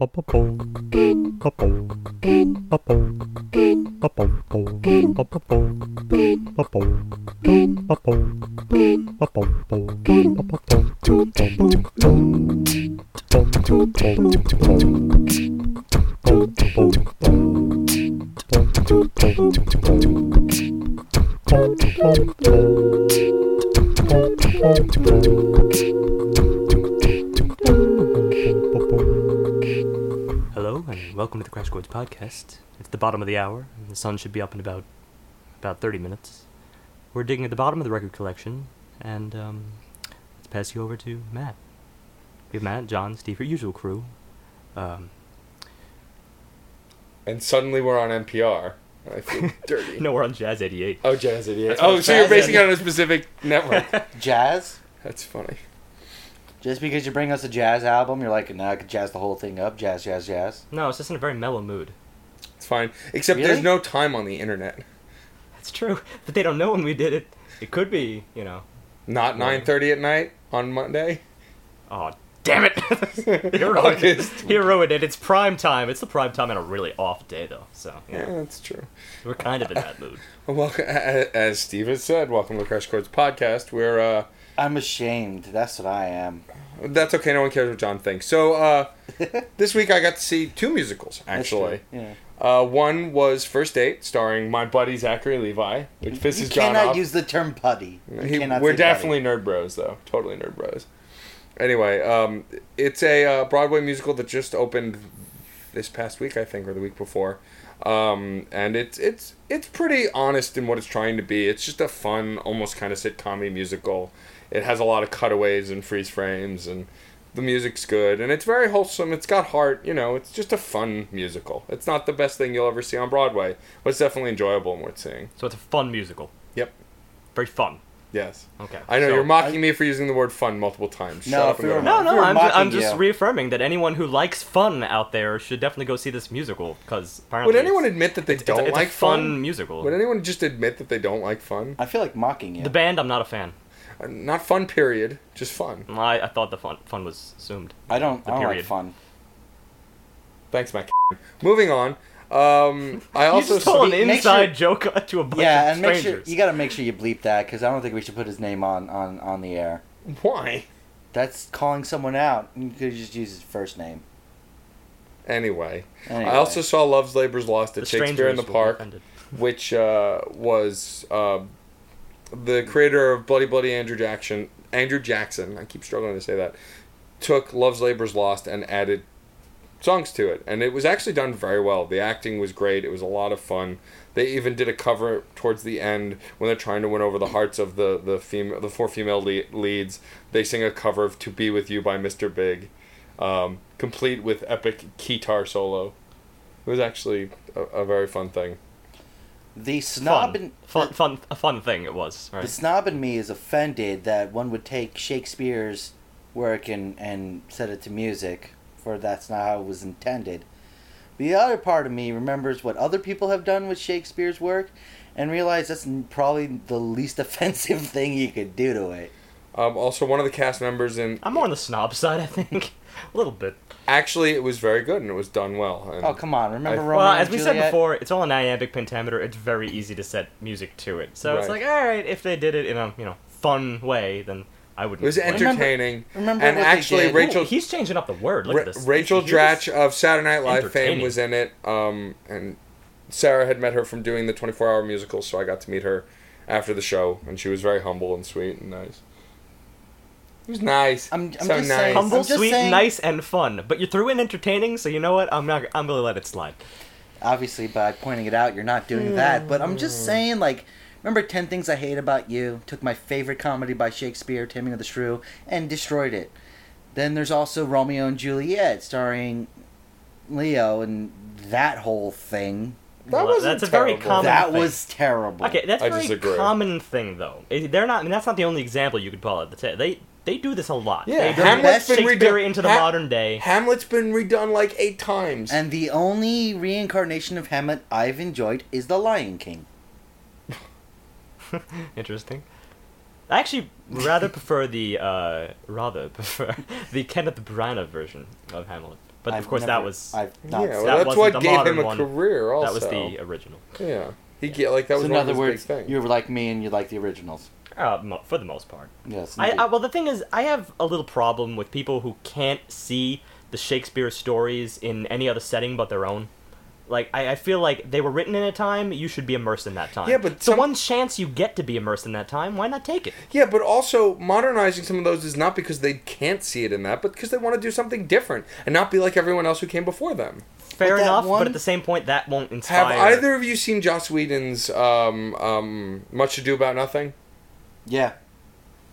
Hello and welcome to the Crash Course Podcast. It's the bottom of the hour, and the sun should be up in about 30 minutes. We're digging at the bottom of the record collection, and let's pass you over to Matt. We have Matt, John, Steve, your usual crew. And suddenly we're on NPR. I feel dirty. No, we're on Jazz 88. Oh, Jazz 88. Oh, so you're basing it on a specific network. Jazz? That's funny. Just because you bring us a jazz album, you're like, nah, I could jazz the whole thing up. Jazz, jazz, jazz. No, it's just in a very mellow mood. It's fine. Except There's no time on the internet. That's true. But they don't know when we did it. It could be, you know. Not 9:30 at night on Monday? Oh, damn it. He ruined it. It's prime time. It's the prime time on a really off day, though. So yeah, that's true. We're kind of in that mood. Well, as Steve has said, welcome to Crash Course Podcast. We're... I'm ashamed. That's what I am. That's okay. No one cares what John thinks. So, this week I got to see two musicals, actually. Yeah. One was First Date, starring my buddy Zachary Levi, which pisses John off. You cannot use the term buddy. We're definitely buddy. Nerd bros, though. Totally nerd bros. Anyway, it's a Broadway musical that just opened this past week, I think, or the week before. And it's pretty honest in what it's trying to be. It's just a fun, almost kind of sitcom-y musical. It has a lot of cutaways and freeze frames, and the music's good, and it's very wholesome. It's got heart, you know. It's just a fun musical. It's not the best thing you'll ever see on Broadway, but it's definitely enjoyable and worth seeing. So it's a fun musical. Yep. Very fun. Yes. Okay. I know you're mocking me for using the word "fun" multiple times. No, I'm just reaffirming that anyone who likes fun out there should definitely go see this musical because apparently. Would anyone admit that they don't like fun? It's a fun musical. Would anyone just admit that they don't like fun? I feel like mocking you. The band, I'm not a fan. Not fun. Period. Just fun. I thought the fun was assumed. I don't like fun. Thanks, Matt. Moving on. I also stole an inside joke to a bunch of strangers. Yeah, and you gotta make sure you bleep that, because I don't think we should put his name on the air. Why? That's calling someone out. You could just use his first name. Anyway. I also saw Love's Labor's Lost at Shakespeare in the Park, which was the creator of Bloody Bloody Andrew Jackson, I keep struggling to say that, took Love's Labor's Lost and added songs to it, and it was actually done very well. The acting was great. It was a lot of fun. They even did a cover towards the end when they're trying to win over the hearts of the four female leads. They sing a cover of "To Be With You" by Mr. Big, complete with epic guitar solo. It was actually a very fun thing. The snob fun thing it was. Right? The snob in me is offended that one would take Shakespeare's work and set it to music. For that's not how it was intended. The other part of me remembers what other people have done with Shakespeare's work and realize that's probably the least offensive thing you could do to it. Also, one of the cast members in... I'm more on the snob side, I think. A little bit. Actually, it was very good and it was done well. And come on. Remember Romeo and Juliet? Well, as we said before, it's all an iambic pentameter. It's very easy to set music to it. So It's like, all right, if they did it in a fun way, then... I wouldn't. It was entertaining. Remember and actually, Rachel... Ooh, he's changing up the word. Look at this. Rachel Dratch of Saturday Night Live fame was in it. And Sarah had met her from doing the 24-hour musical, so I got to meet her after the show. And she was very humble and sweet and nice. It was nice. I'm just saying. Humble, sweet, nice, and fun. But you threw in entertaining, so you know what? I'm going to let it slide. Obviously, by pointing it out, you're not doing that. But I'm just saying, like... Remember 10 Things I Hate About You, took my favorite comedy by Shakespeare, Taming of the Shrew, and destroyed it. Then there's also Romeo and Juliet, starring Leo, and that whole thing. That was terrible. Okay, that's a very common thing, though. That's not the only example you could pull out. They do this a lot. Yeah, Hamlet's been redone into the modern day. Hamlet's been redone like 8 times. And the only reincarnation of Hamlet I've enjoyed is The Lion King. Interesting. I actually rather prefer the Kenneth Branagh version of Hamlet. But I've of course, never, that was that's what gave him a career. Also, that was the original. Yeah, that was. So in other words, you were like me, and you like the originals. For the most part. Yes. Well, the thing is, I have a little problem with people who can't see the Shakespeare stories in any other setting but their own. Like, I feel like they were written in a time, you should be immersed in that time. Yeah, but... the one chance you get to be immersed in that time, why not take it? Yeah, but also, modernizing some of those is not because they can't see it in that, but because they want to do something different, and not be like everyone else who came before them. Fair enough, but at the same point, that won't inspire... Have either of you seen Joss Whedon's Much Ado About Nothing? Yeah.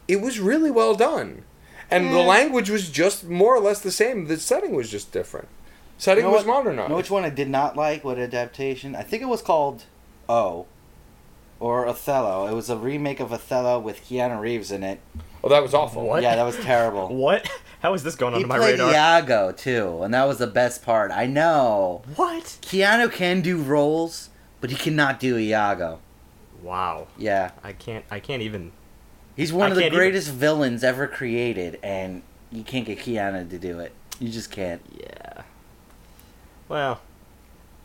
It was really well done. And the language was just more or less the same. The setting was just different. Setting was modernized. You know which one I did not like? What adaptation? I think it was called Othello. It was a remake of Othello with Keanu Reeves in it. Oh, that was awful. What? Yeah, that was terrible. What? How is this going on my radar? He played Iago, too, and that was the best part. I know. What? Keanu can do roles, but he cannot do Iago. Wow. Yeah. I can't even... He's one of the greatest villains ever created, and you can't get Keanu to do it. You just can't. Yeah. Well,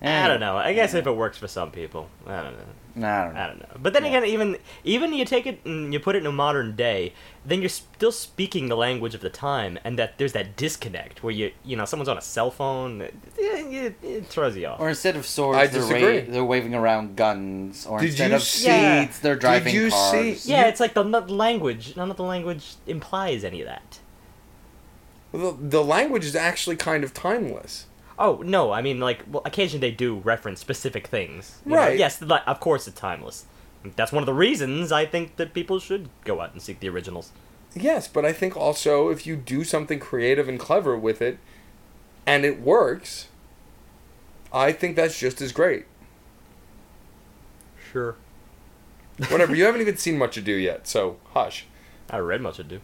I don't know. I guess if it works for some people, I don't know. But then again, even you take it and you put it in a modern day, then you're still speaking the language of the time, and that there's that disconnect where you know someone's on a cell phone, it throws you off. Or instead of swords, they're waving around guns. Or instead of seats, they're driving cars. Yeah, it's like none of the language implies any of that. The language is actually kind of timeless. Oh, no, I mean, occasionally they do reference specific things. Right. Know? Yes, of course it's timeless. That's one of the reasons I think that people should go out and seek the originals. Yes, but I think also if you do something creative and clever with it, and it works, I think that's just as great. Sure. Whatever, you haven't even seen Much Ado yet, so hush. I read Much Ado.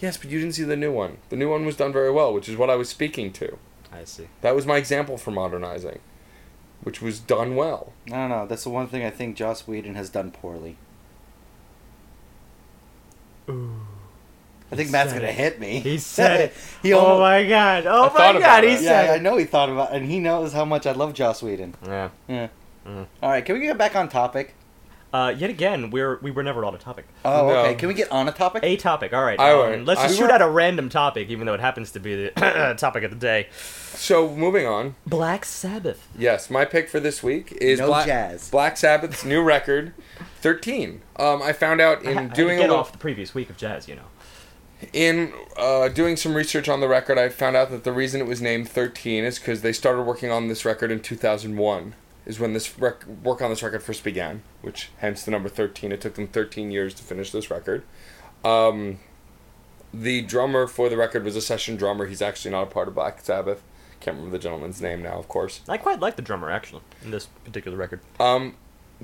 Yes, but you didn't see the new one. The new one was done very well, which is what I was speaking to. I see. That was my example for modernizing, which was done well. I don't know. That's the one thing I think Joss Whedon has done poorly. Ooh. I think Matt's going to hit me. He said it. Oh, my God. Oh, my God. He said it. I know he thought about it, and he knows how much I love Joss Whedon. Yeah. Yeah. Mm. All right. Can we get back on topic? Yet again, we were never on a topic. Oh, okay. No. Can we get on a topic? A topic, all right. Let's just shoot out a random topic, even though it happens to be the topic of the day. So, moving on. Black Sabbath. Yes, my pick for this week is Black Sabbath's new record, 13. I found out in doing... off the previous week of jazz, you know. In doing some research on the record, I found out that the reason it was named 13 is because they started working on this record in 2001. Is when this work on this record first began, which hence the number 13. It took them 13 years to finish this record. The drummer for the record was a session drummer. He's actually not a part of Black Sabbath. Can't remember the gentleman's name now, of course. I quite like the drummer, actually, in this particular record.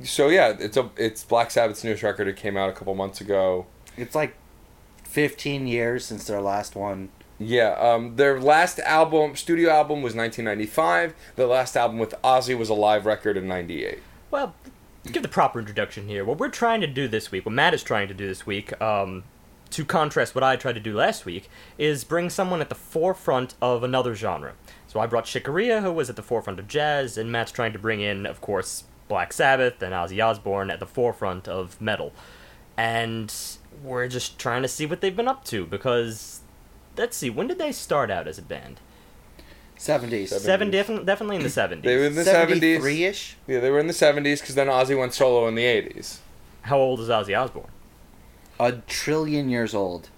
So yeah, it's Black Sabbath's newest record. It came out a couple months ago. It's like 15 years since their last one. Yeah, their last studio album was 1995. Their last album with Ozzy was a live record in 98. Well, give the proper introduction here. What Matt is trying to do this week, to contrast what I tried to do last week, is bring someone at the forefront of another genre. So I brought Chick Corea, who was at the forefront of jazz, and Matt's trying to bring in, of course, Black Sabbath and Ozzy Osbourne at the forefront of metal. And we're just trying to see what they've been up to, because... Let's see, when did they start out as a band? 70s. Definitely in the 70s. They were in the 70s. 73-ish? Yeah, they were in the 70s, because then Ozzy went solo in the 80s. How old is Ozzy Osbourne? 1 trillion years old.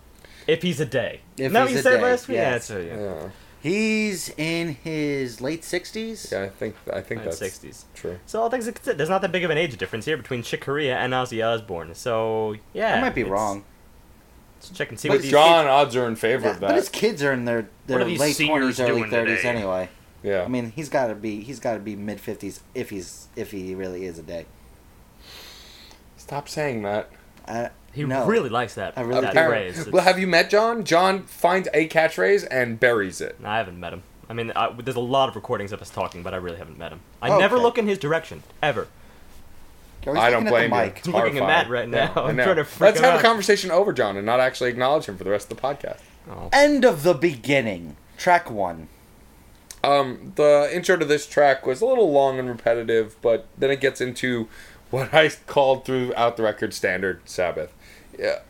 If he's a day. Last week? Yes. Yeah, yeah. He's in his late 60s? Yeah, I think that's 60s. True. So all things considered, there's not that big of an age difference here between Chick Corea and Ozzy Osbourne. So, yeah. I might be wrong. Let's check and see what these John odds are in favor of that. But his kids are in their late 20s, early 30s anyway. Yeah. I mean, he's got to be mid 50s if he really is a day. Stop saying that. He really likes that. I really that phrase. Well, have you met John? John finds a catchphrase and buries it. I haven't met him. I mean, there's a lot of recordings of us talking, but I really haven't met him. I never look in his direction ever. I don't blame you. It's I'm looking at Matt right now. Yeah, I'm trying to freak him out. Let's have a conversation over John and not actually acknowledge him for the rest of the podcast. Oh. End of the beginning. Track 1. The intro to this track was a little long and repetitive, but then it gets into what I called throughout the record standard Sabbath. Yeah.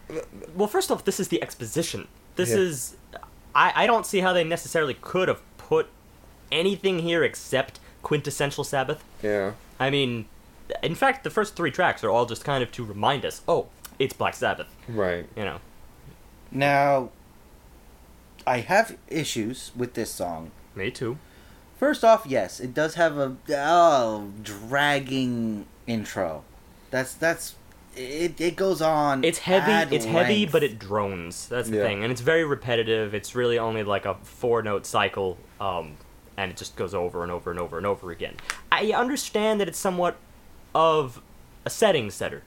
Well, first off, this is the exposition. This is... I don't see how they necessarily could have put anything here except quintessential Sabbath. Yeah. I mean, in fact, the first three tracks are all just kind of to remind us, oh, it's Black Sabbath. Right. You know. Now, I have issues with this song. Me too. First off, yes, it does have a dragging intro. That's it goes on. It's heavy. It's heavy, but it drones. That's the thing, and it's very repetitive. It's really only like a 4-note cycle, and it just goes over and over and over and over again. I understand that it's somewhat of a setting setter,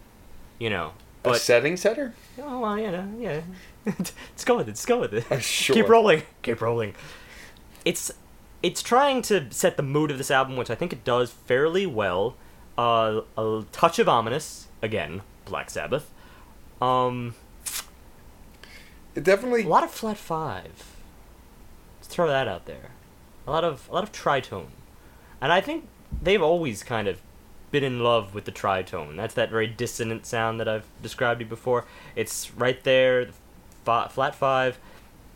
you know. But, a setting setter? Oh well, yeah. Let's go with it. Sure. Keep rolling. It's trying to set the mood of this album, which I think it does fairly well. A touch of ominous. Again, Black Sabbath. It definitely... A lot of flat five. Let's throw that out there. A lot of tritone. And I think they've always kind of been in love with the tritone. That's that very dissonant sound that I've described to you before. It's right there. Flat five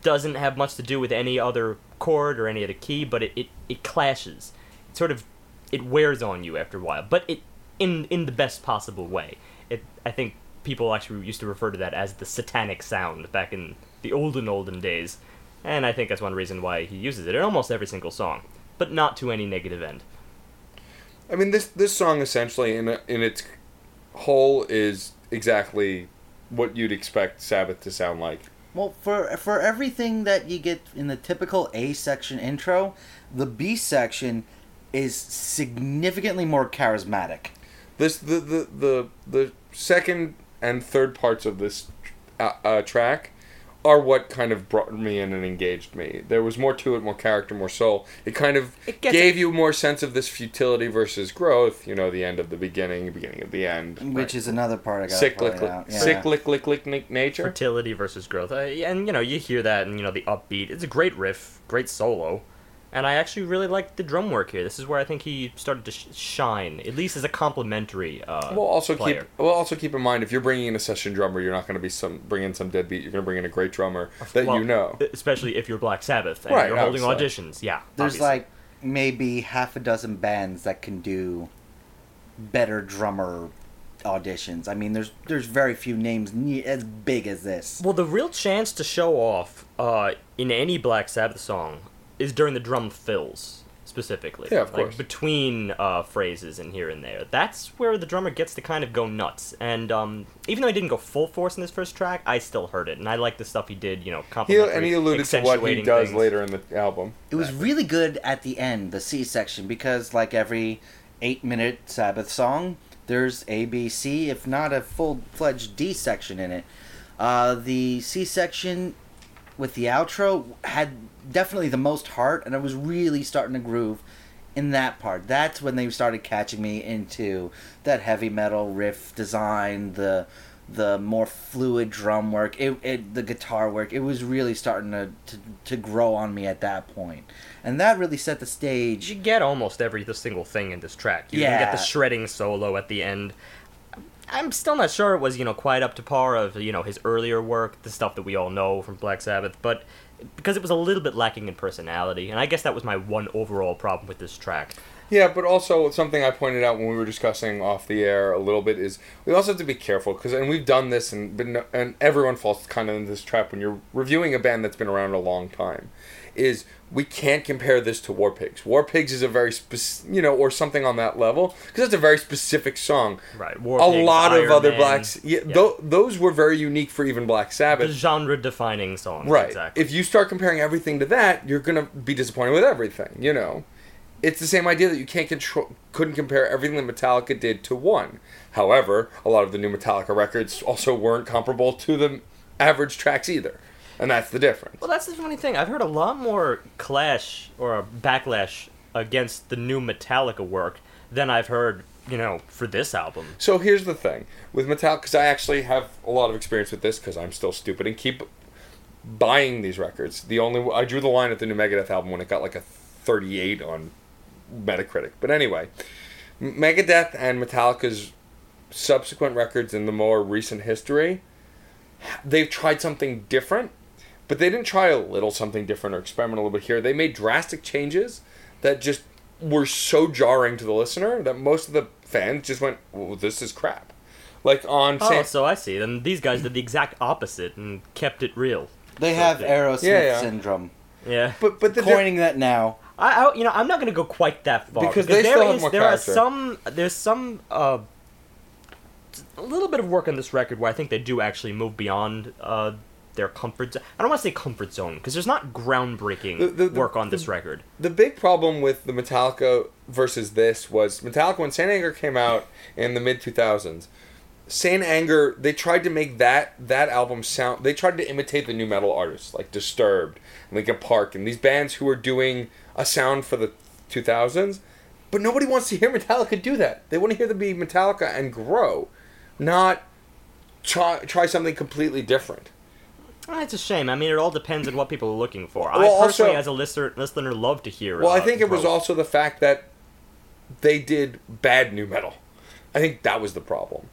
doesn't have much to do with any other chord or any other key, but it clashes. It sort of, it wears on you after a while, but it in the best possible way. I think people actually used to refer to that as the satanic sound back in the olden days, and I think that's one reason why he uses it in almost every single song, but not to any negative end. I mean, this song essentially in its whole is exactly what you'd expect Sabbath to sound like. Well, for everything that you get in the typical A section intro, the B section is significantly more charismatic. The second and third parts of this track are what kind of brought me in and engaged me. There was more to it, more character, more soul. It kind of gave you more sense of this futility versus growth, you know, the end of the beginning of the end. Which is another part I got to point out. Yeah. Cyclic nature. Fertility versus growth. And, you know, you hear that and, you know, the upbeat. It's a great riff, great solo. And I actually really liked the drum work here. This is where I think he started to shine, at least as a complimentary player. Also keep in mind, if you're bringing in a session drummer, you're not going to bring in some deadbeat. You're going to bring in a great drummer that you know. Especially if you're Black Sabbath and you're holding auditions. Yeah, there's obviously like maybe half a dozen bands that can do better drummer auditions. I mean, there's very few names as big as this. Well, the real chance to show off in any Black Sabbath song is during the drum fills, specifically. Yeah, of course. Between phrases and here and there. That's where the drummer gets to kind of go nuts. And even though he didn't go full force in this first track, I still heard it. And I like the stuff he did, you know, complimentary, and he alluded to what he does later in the album. It was really good at the end, the C section, because like every 8-minute Sabbath song, there's A, B, C, if not a full-fledged D section in it. The C section with the outro had definitely the most heart, and I was really starting to groove in that part. That's when they started catching me into that heavy metal riff design, the more fluid drum work, the guitar work. It was really starting to grow on me at that point. And that really set the stage. You get almost every single thing in this track. You even get the shredding solo at the end. I'm still not sure it was, you know, quite up to par of, you know, his earlier work, the stuff that we all know from Black Sabbath, but because it was a little bit lacking in personality, and I guess that was my one overall problem with this track. Yeah, but also something I pointed out when we were discussing off the air a little bit is we also have to be careful, because, and we've done this, and everyone falls kind of into this trap when you're reviewing a band that's been around a long time, is we can't compare this to War Pigs. War Pigs is a very or something on that level, because it's a very specific song. Right. War Pigs, Iron Man. Those were very unique for even Black Sabbath. The genre-defining songs. Right. Exactly. If you start comparing everything to that, you're gonna be disappointed with everything. You know, it's the same idea that you couldn't compare everything that Metallica did to one. However, a lot of the new Metallica records also weren't comparable to the average tracks either. And that's the difference. Well, that's the funny thing. I've heard a lot more backlash against the new Metallica work than I've heard, you know, for this album. So here's the thing. With Metallica, because I actually have a lot of experience with this, because I'm still stupid and keep buying these records. I drew the line at the new Megadeth album when it got like a 38 on Metacritic. But anyway, Megadeth and Metallica's subsequent records in the more recent history, they've tried something different, but they didn't try a little something different or experiment a little bit here. They made drastic changes that just were so jarring to the listener that most of the fans just went, well, this is crap. Like on... so I see. And these guys did the exact opposite and kept it real. They have Aerosmith syndrome. Yeah. But the coining that now. I you know, I'm not going to go quite that far. Because they still have more character. There's some a little bit of work on this record where I think they do actually move beyond their comfort zone. I don't want to say comfort zone, because there's not groundbreaking work on this record. The big problem with the Metallica versus this was Metallica, when St. Anger came out in the mid-2000s, St. Anger, they tried to make that album sound... They tried to imitate the new metal artists, like Disturbed, Linkin Park, and these bands who were doing a sound for the 2000s. But nobody wants to hear Metallica do that. They want to hear them be Metallica and grow, not try something completely different. Well, it's a shame. I mean, it all depends on what people are looking for. Well, I personally, as a listener, love to hear... Well, I think it was also the fact that they did bad new metal. I think that was the problem.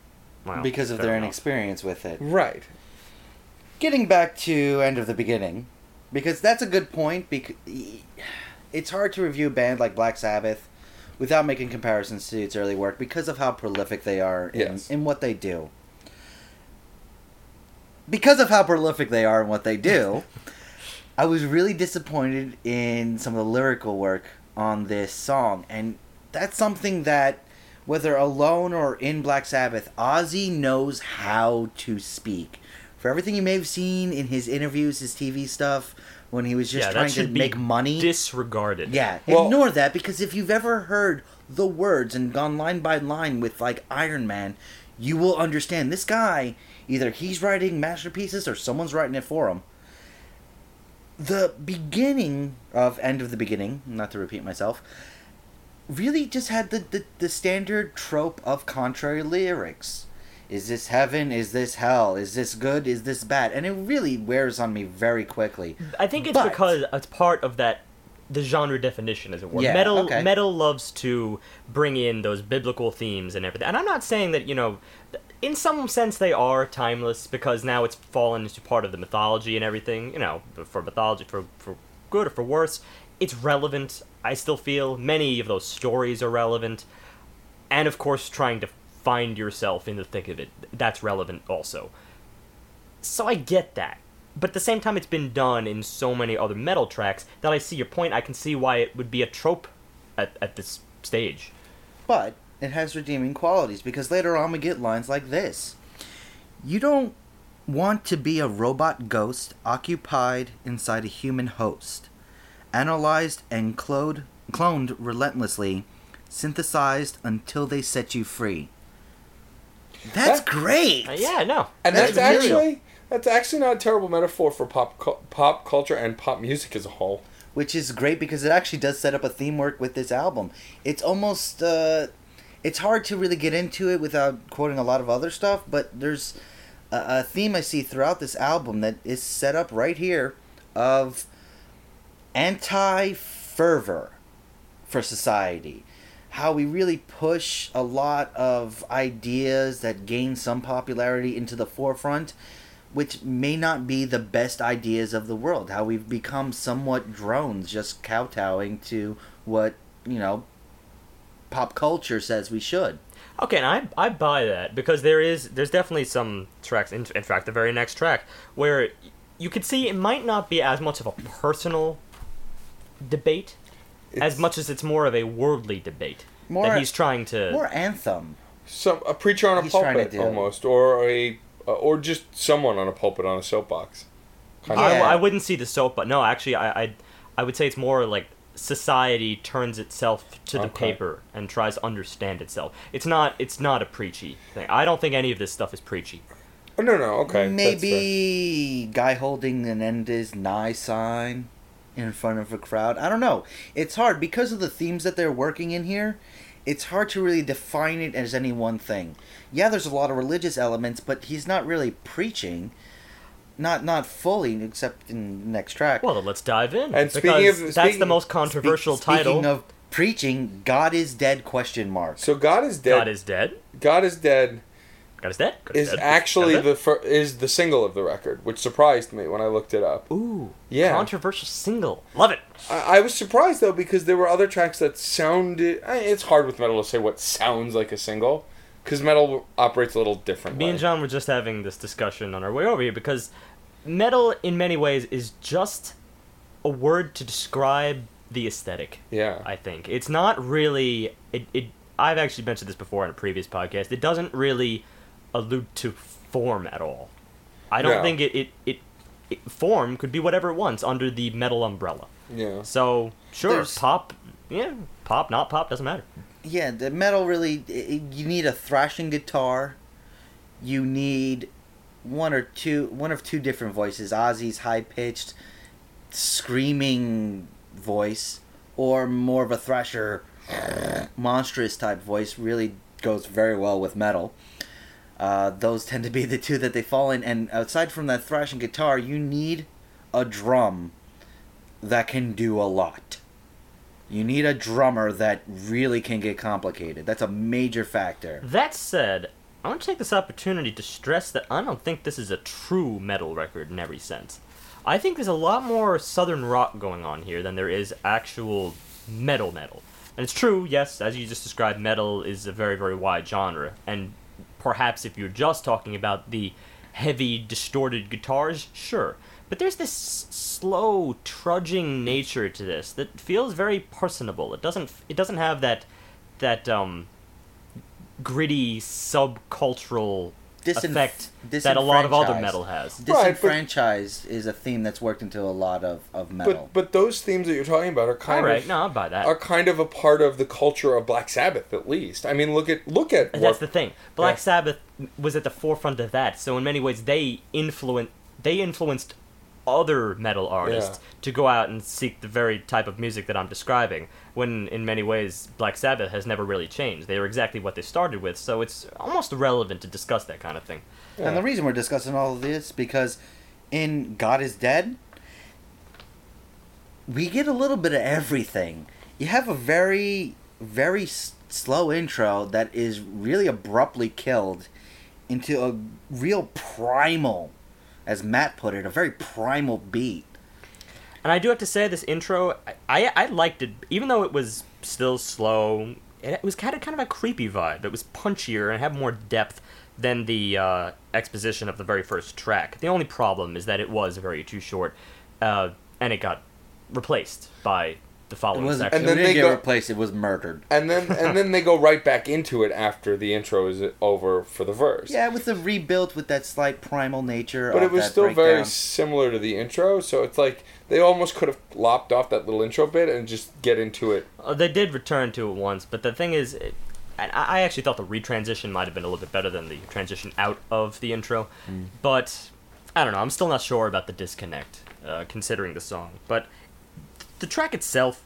Wow, because of their inexperience with it. Right. Getting back to End of the Beginning, because that's a good point, because it's hard to review a band like Black Sabbath without making comparisons to its early work because of how prolific they are in what they do. I was really disappointed in some of the lyrical work on this song, and that's something that, whether alone or in Black Sabbath, Ozzy knows how to speak. For everything you may have seen in his interviews, his TV stuff, when he was just trying to make money, disregarded. Yeah, ignore that, because if you've ever heard the words and gone line by line with, like, Iron Man, you will understand this guy, either he's writing masterpieces or someone's writing it for him. The beginning of End of the Beginning, not to repeat myself, really just had the standard trope of contrary lyrics. Is this heaven? Is this hell? Is this good? Is this bad? And it really wears on me very quickly. I think it's because it's part of the genre definition, as it were. Yeah, metal loves to bring in those biblical themes and everything. And I'm not saying that, you know, in some sense they are timeless, because now it's fallen into part of the mythology and everything. You know, for mythology, for good or for worse, it's relevant. I still feel many of those stories are relevant. And, of course, trying to find yourself in the thick of it, that's relevant also. So I get that. But at the same time, it's been done in so many other metal tracks that I see your point. I can see why it would be a trope at this stage. But it has redeeming qualities, because later on we get lines like this. You don't want to be a robot ghost occupied inside a human host. Analyzed and cloned relentlessly, synthesized until they set you free. That's great. Yeah, no, and that's actually not a terrible metaphor for pop culture and pop music as a whole. Which is great, because it actually does set up a theme work with this album. It's almost it's hard to really get into it without quoting a lot of other stuff, but there's a theme I see throughout this album that is set up right here of anti-fervor for society. How we really push a lot of ideas that gain some popularity into the forefront, which may not be the best ideas of the world. How we've become somewhat drones, just kowtowing to what, you know, pop culture says we should. Okay, and I buy that, because there's definitely some tracks, in fact the very next track, where you could see it might not be as much of a personal debate, as much as it's more of a worldly debate that he's trying to... More anthem. A preacher on a pulpit, almost, or just someone on a pulpit on a soapbox. I wouldn't see the soapbox. No, actually, I would say it's more like society turns itself to the paper and tries to understand itself. It's not a preachy thing. I don't think any of this stuff is preachy. Oh, no, okay. Maybe guy holding an end is nigh sign in front of a crowd. I don't know. It's hard because of the themes that they're working in here. It's hard to really define it as any one thing. Yeah, there's a lot of religious elements, but he's not really preaching. Not fully, except in the next track. Well, then let's dive in. And that's the most controversial title. Speaking of preaching, God is dead? ? So God is dead. God is dead. God is dead. God is dead. Is the single of the record, which surprised me when I looked it up. Ooh, yeah, controversial single. Love it. I was surprised though because there were other tracks that sounded. It's hard with metal to say what sounds like a single. Because metal operates a little differently. Me and John were just having this discussion on our way over here because metal, in many ways, is just a word to describe the aesthetic. Yeah. I think. It's not really... I've actually mentioned this before in a previous podcast. It doesn't really allude to form at all. I don't think it... Form could be whatever it wants under the metal umbrella. Yeah. So, sure, pop... Yeah, pop, not pop, doesn't matter. Yeah, the metal really... you need a thrashing guitar. You need one of two different voices. Ozzy's high-pitched, screaming voice, or more of a thrasher, monstrous type voice. Really goes very well with metal. Those tend to be the two that they fall in. And aside from that thrashing guitar, you need a drum that can do a lot. You need a drummer that really can get complicated. That's a major factor. That said, I want to take this opportunity to stress that I don't think this is a true metal record in every sense. I think there's a lot more southern rock going on here than there is actual metal. And it's true, yes, as you just described, metal is a very, very wide genre. And perhaps if you're just talking about the heavy, distorted guitars, sure. But there's this slow, trudging nature to this that feels very personable. It doesn't have that gritty subcultural effect that a lot of other metal has. Disenfranchised is a theme that's worked into a lot of metal. But those themes that you're talking about are kind of a part of the culture of Black Sabbath, at least. I mean, look at that's the thing. Black Sabbath was at the forefront of that, so in many ways they influenced other metal artists to go out and seek the very type of music that I'm describing, when in many ways Black Sabbath has never really changed. They are exactly what they started with, so it's almost irrelevant to discuss that kind of thing. Yeah. And the reason we're discussing all of this, because in God is Dead, we get a little bit of everything. You have a very, very slow intro that is really abruptly killed into a real primal, as Matt put it, a very primal beat. And I do have to say, this intro, I liked it. Even though it was still slow, it was kind of a creepy vibe. It was punchier and had more depth than the exposition of the very first track. The only problem is that it was very too short, and it got replaced by the following section. And then they got replaced, it was murdered. And then they go right back into it after the intro is over for the verse. Yeah, with the rebuilt, with that slight primal nature. But it was still very similar to the intro, so it's like... They almost could have lopped off that little intro bit and just get into it. They did return to it once, but the thing is, I actually thought the retransition might have been a little bit better than the transition out of the intro. Mm. But I don't know. I'm still not sure about the disconnect, considering the song. But the track itself,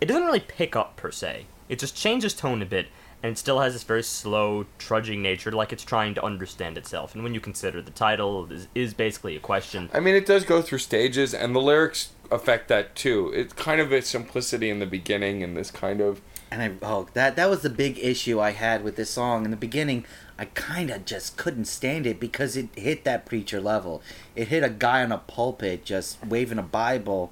it doesn't really pick up per se. It just changes tone a bit, and it still has this very slow, trudging nature, like it's trying to understand itself. And when you consider the title, this is basically a question. I mean, it does go through stages, and the lyrics affect that, too. It's kind of a simplicity in the beginning, and this kind of... that was the big issue I had with this song. In the beginning, I kind of just couldn't stand it, because it hit that preacher level. It hit a guy on a pulpit just waving a Bible...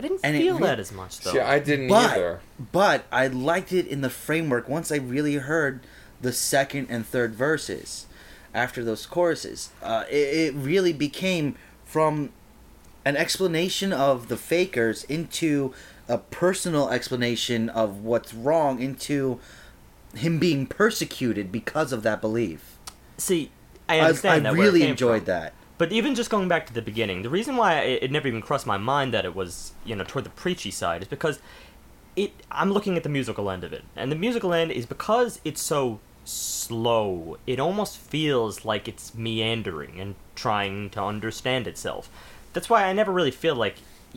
I didn't feel that as much, though. Yeah, I didn't either. But I liked it in the framework once I really heard the second and third verses after those choruses. It really became from an explanation of the fakers into a personal explanation of what's wrong into him being persecuted because of that belief. See, I understand that. I really enjoyed that. But even just going back to the beginning, the reason why it never even crossed my mind that it was, toward the preachy side is because I'm looking at the musical end of it. And the musical end is, because it's so slow, it almost feels like it's meandering and trying to understand itself. That's why I never really feel like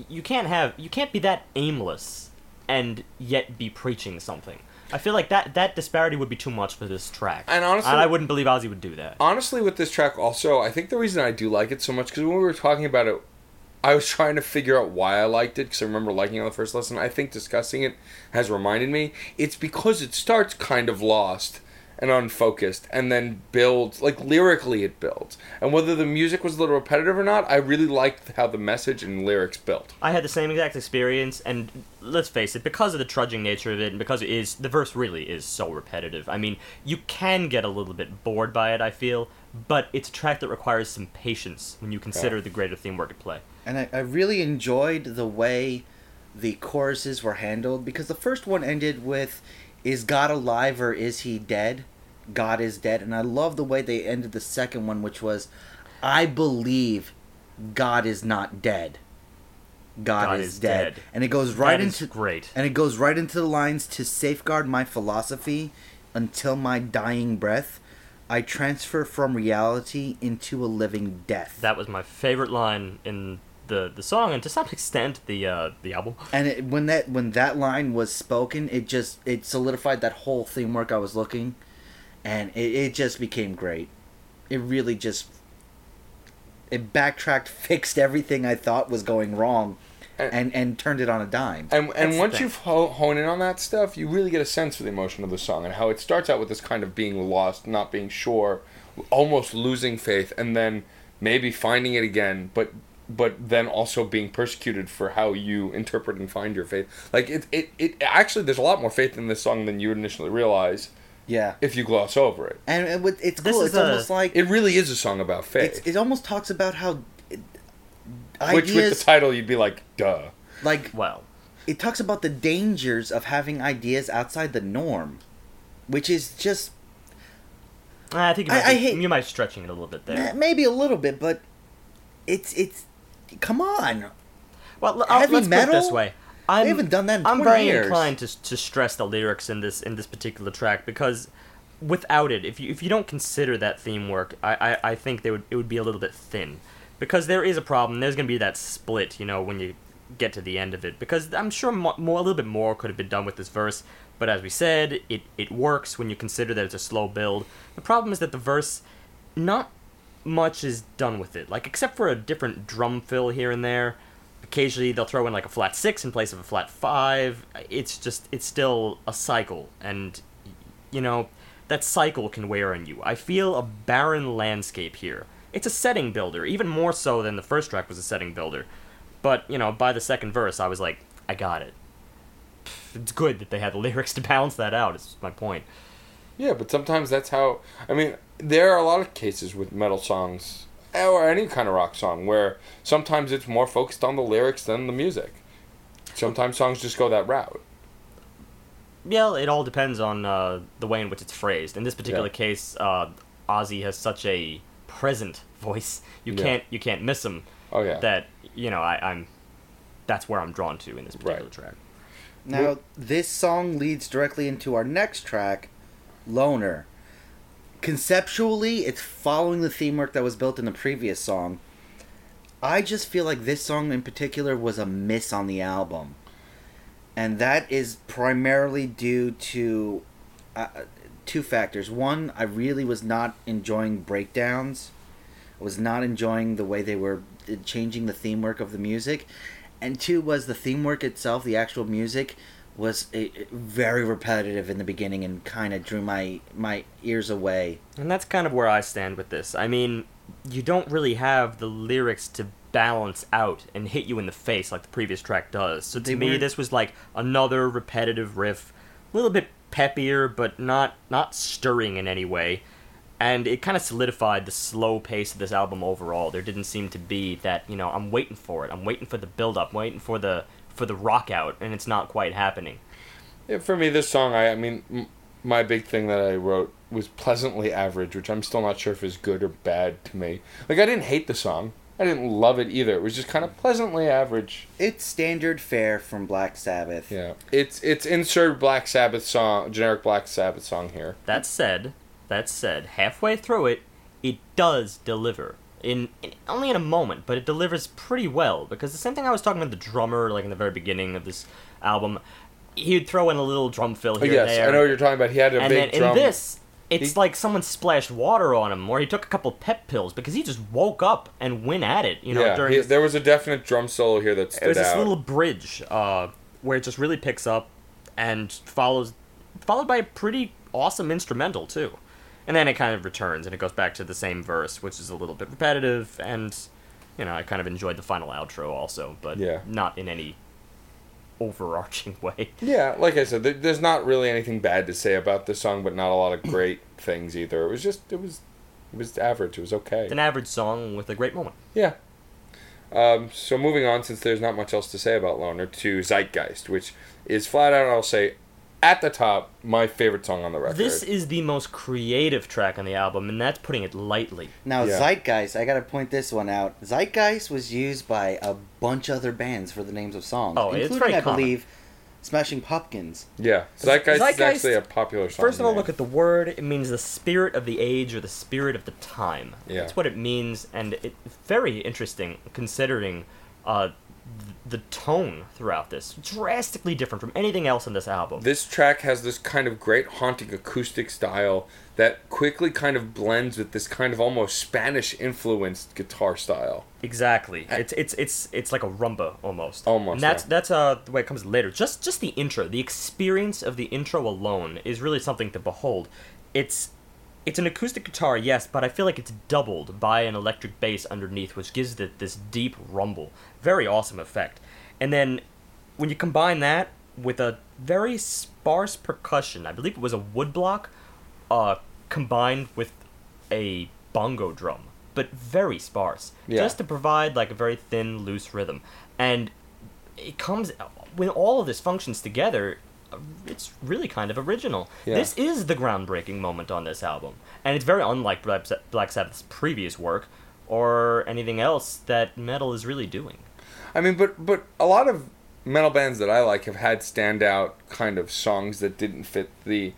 you can't be that aimless and yet be preaching something. I feel like that disparity would be too much for this track. And honestly, I wouldn't believe Ozzy would do that. Honestly, with this track also, I think the reason I do like it so much, because when we were talking about it, I was trying to figure out why I liked it, because I remember liking it on the first lesson. I think discussing it has reminded me. It's because it starts kind of lost and unfocused, and then builds, like, lyrically it builds. And whether the music was a little repetitive or not, I really liked how the message and lyrics built. I had the same exact experience, and let's face it, because of the trudging nature of it, and because the verse really is so repetitive. I mean, you can get a little bit bored by it, I feel, but it's a track that requires some patience when you consider the greater theme work at play. And I really enjoyed the way the choruses were handled, because the first one ended with, is God alive or is he dead? God is dead. And I love the way they ended the second one, which was, I believe God is not dead. God is dead. And it goes right into great. And it goes right into the lines, to safeguard my philosophy until my dying breath, I transfer from reality into a living death. That was my favorite line in the song, and to some extent the album. And when that line was spoken, it solidified that whole theme work I was looking, and it just became great. It really just, it backtracked, fixed everything I thought was going wrong, and turned it on a dime. And once you've honed in on that stuff, you really get a sense for the emotion of the song and how it starts out with this kind of being lost, not being sure, almost losing faith, and then maybe finding it again, but then also being persecuted for how you interpret and find your faith. Like, it actually, there's a lot more faith in this song than you would initially realize. Yeah. If you gloss over it. And it's cool. It's almost like... It really is a song about faith. It almost talks about how... Which, with the title, you'd be like, duh. Like, well, it talks about the dangers of having ideas outside the norm, which is just... I think you might be stretching it a little bit there. Maybe a little bit, but it's come on. Well, let's put it this way. They haven't done that in 20 years. I'm very inclined to stress the lyrics in this particular track, because without it, if you don't consider that theme work, I think it would be a little bit thin. Because there is a problem. There's going to be that split, you know, when you get to the end of it. Because I'm sure a little bit more could have been done with this verse. But as we said, it works when you consider that it's a slow build. The problem is that the verse, not much is done with it. Like, except for a different drum fill here and there. Occasionally they'll throw in, like, a flat 6 in place of a flat 5. It's still a cycle. And, you know, that cycle can wear on you. I feel a barren landscape here. It's a setting builder, even more so than the first track was a setting builder. But, you know, by the second verse, I was like, I got it. It's good that they had the lyrics to balance that out, is my point. Yeah, but sometimes that's how... I mean, there are a lot of cases with metal songs, or any kind of rock song, where sometimes it's more focused on the lyrics than the music. Sometimes songs just go that route. Yeah, it all depends on the way in which it's phrased. In this particular case, Ozzy has such a... present voice, you can't miss him. Oh yeah. That, you know, I'm that's where I'm drawn to in this particular track. Now this song leads directly into our next track, Loner. Conceptually, it's following the theme work that was built in the previous song. I just feel like this song in particular was a miss on the album, and that is primarily due to two factors. One, I really was not enjoying breakdowns. I was not enjoying the way they were changing the theme work of the music. And two was the theme work itself, the actual music, was very repetitive in the beginning and kind of drew my ears away. And that's kind of where I stand with this. I mean, you don't really have the lyrics to balance out and hit you in the face like the previous track does. So to me, this was like another repetitive riff, a little bit peppier, but not stirring in any way, and it kind of solidified the slow pace of this album overall. There didn't seem to be that, you know, I'm waiting for it, I'm waiting for the build-up, I'm waiting for the rock out, and it's not quite happening. Yeah, for me, this song, I mean, my big thing that I wrote was pleasantly average, which I'm still not sure if is good or bad to me. Like, I didn't hate the song, I didn't love it either. It was just kind of pleasantly average. It's standard fare from Black Sabbath. Yeah. It's insert Black Sabbath song, generic Black Sabbath song here. That said, halfway through it does deliver. In only in a moment, but it delivers pretty well, because the same thing I was talking about the drummer, like in the very beginning of this album, he'd throw in a little drum fill here and there. I know what you're talking about. He had a big drum. And in this, it's like someone splashed water on him, or he took a couple pep pills, because he just woke up and went at it, you know, during this. There was a definite drum solo here that stood out. There's this little bridge where it just really picks up and followed by a pretty awesome instrumental, too. And then it kind of returns, and it goes back to the same verse, which is a little bit repetitive, and, you know, I kind of enjoyed the final outro also, but not in any overarching way. Yeah, like I said, there's not really anything bad to say about this song, but not a lot of great things either. It was just, it was average. It was okay. It's an average song with a great moment. Yeah. So moving on, since there's not much else to say about Loner, to Zeitgeist, which is flat out, I'll say, at the top, my favorite song on the record. This is the most creative track on the album, and that's putting it lightly. Now, Zeitgeist, I gotta point this one out. Zeitgeist was used by a bunch of other bands for the names of songs, including, I believe, Smashing Pumpkins. Yeah, Zeitgeist is actually a popular song. First of all, look at the word. It means the spirit of the age or the spirit of the time. Yeah. That's what it means, and it's very interesting considering the tone throughout this. Drastically different from anything else in this album. This track has this kind of great haunting acoustic style that quickly kind of blends with this kind of almost Spanish-influenced guitar style. Exactly. It's like a rumba almost. And that's the way it comes later. Just the intro, the experience of the intro alone is really something to behold. It's an acoustic guitar, yes, but I feel like it's doubled by an electric bass underneath, which gives it this deep rumble. Very awesome effect. And then when you combine that with a very sparse percussion, I believe it was a woodblock combined with a bongo drum, but very sparse, just to provide like a very thin, loose rhythm. And it comes, when all of this functions together, it's really kind of original. Yeah. This is the groundbreaking moment on this album. And it's very unlike Black Sabbath's previous work or anything else that metal is really doing. I mean, but a lot of metal bands that I like have had standout kind of songs that didn't fit the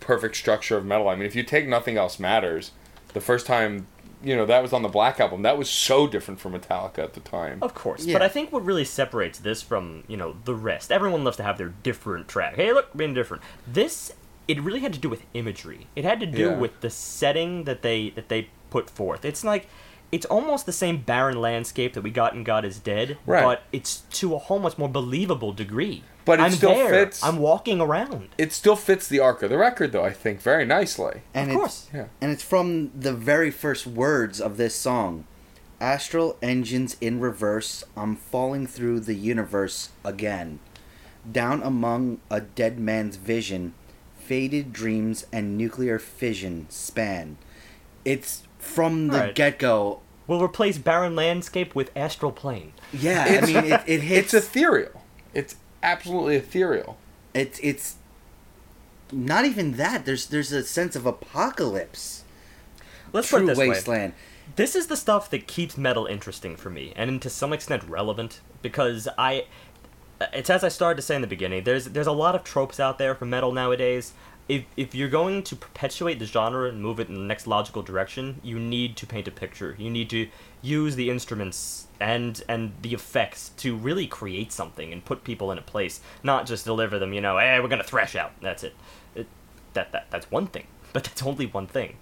perfect structure of metal. I mean, if you take Nothing Else Matters, the first time, you know, that was on the Black Album. That was so different from Metallica at the time. Of course. Yeah. But I think what really separates this from, you know, the rest. Everyone loves to have their different track. Hey, look, being different. This, it really had to do with imagery. It had to do with the setting that they put forth. It's like, it's almost the same barren landscape that we got in God Is Dead, but it's to a whole much more believable degree. But it fits. I'm walking around. It still fits the arc of the record, though, I think, very nicely. And of course. And it's from the very first words of this song. Astral engines in reverse, I'm falling through the universe again. Down among a dead man's vision, faded dreams and nuclear fission span. It's from the get-go. We'll replace barren landscape with astral plane. Yeah, I mean, it hits. It's ethereal. It's absolutely ethereal. It's not even that. There's a sense of apocalypse. Let's put it this wasteland. Way. This is the stuff that keeps metal interesting for me, and to some extent relevant, because it's as I started to say in the beginning. There's a lot of tropes out there for metal nowadays. If you're going to perpetuate the genre and move it in the next logical direction, you need to paint a picture. You need to use the instruments and the effects to really create something and put people in a place, not just deliver them, you know, hey, we're going to thrash out. That's it. That's one thing, but that's only one thing.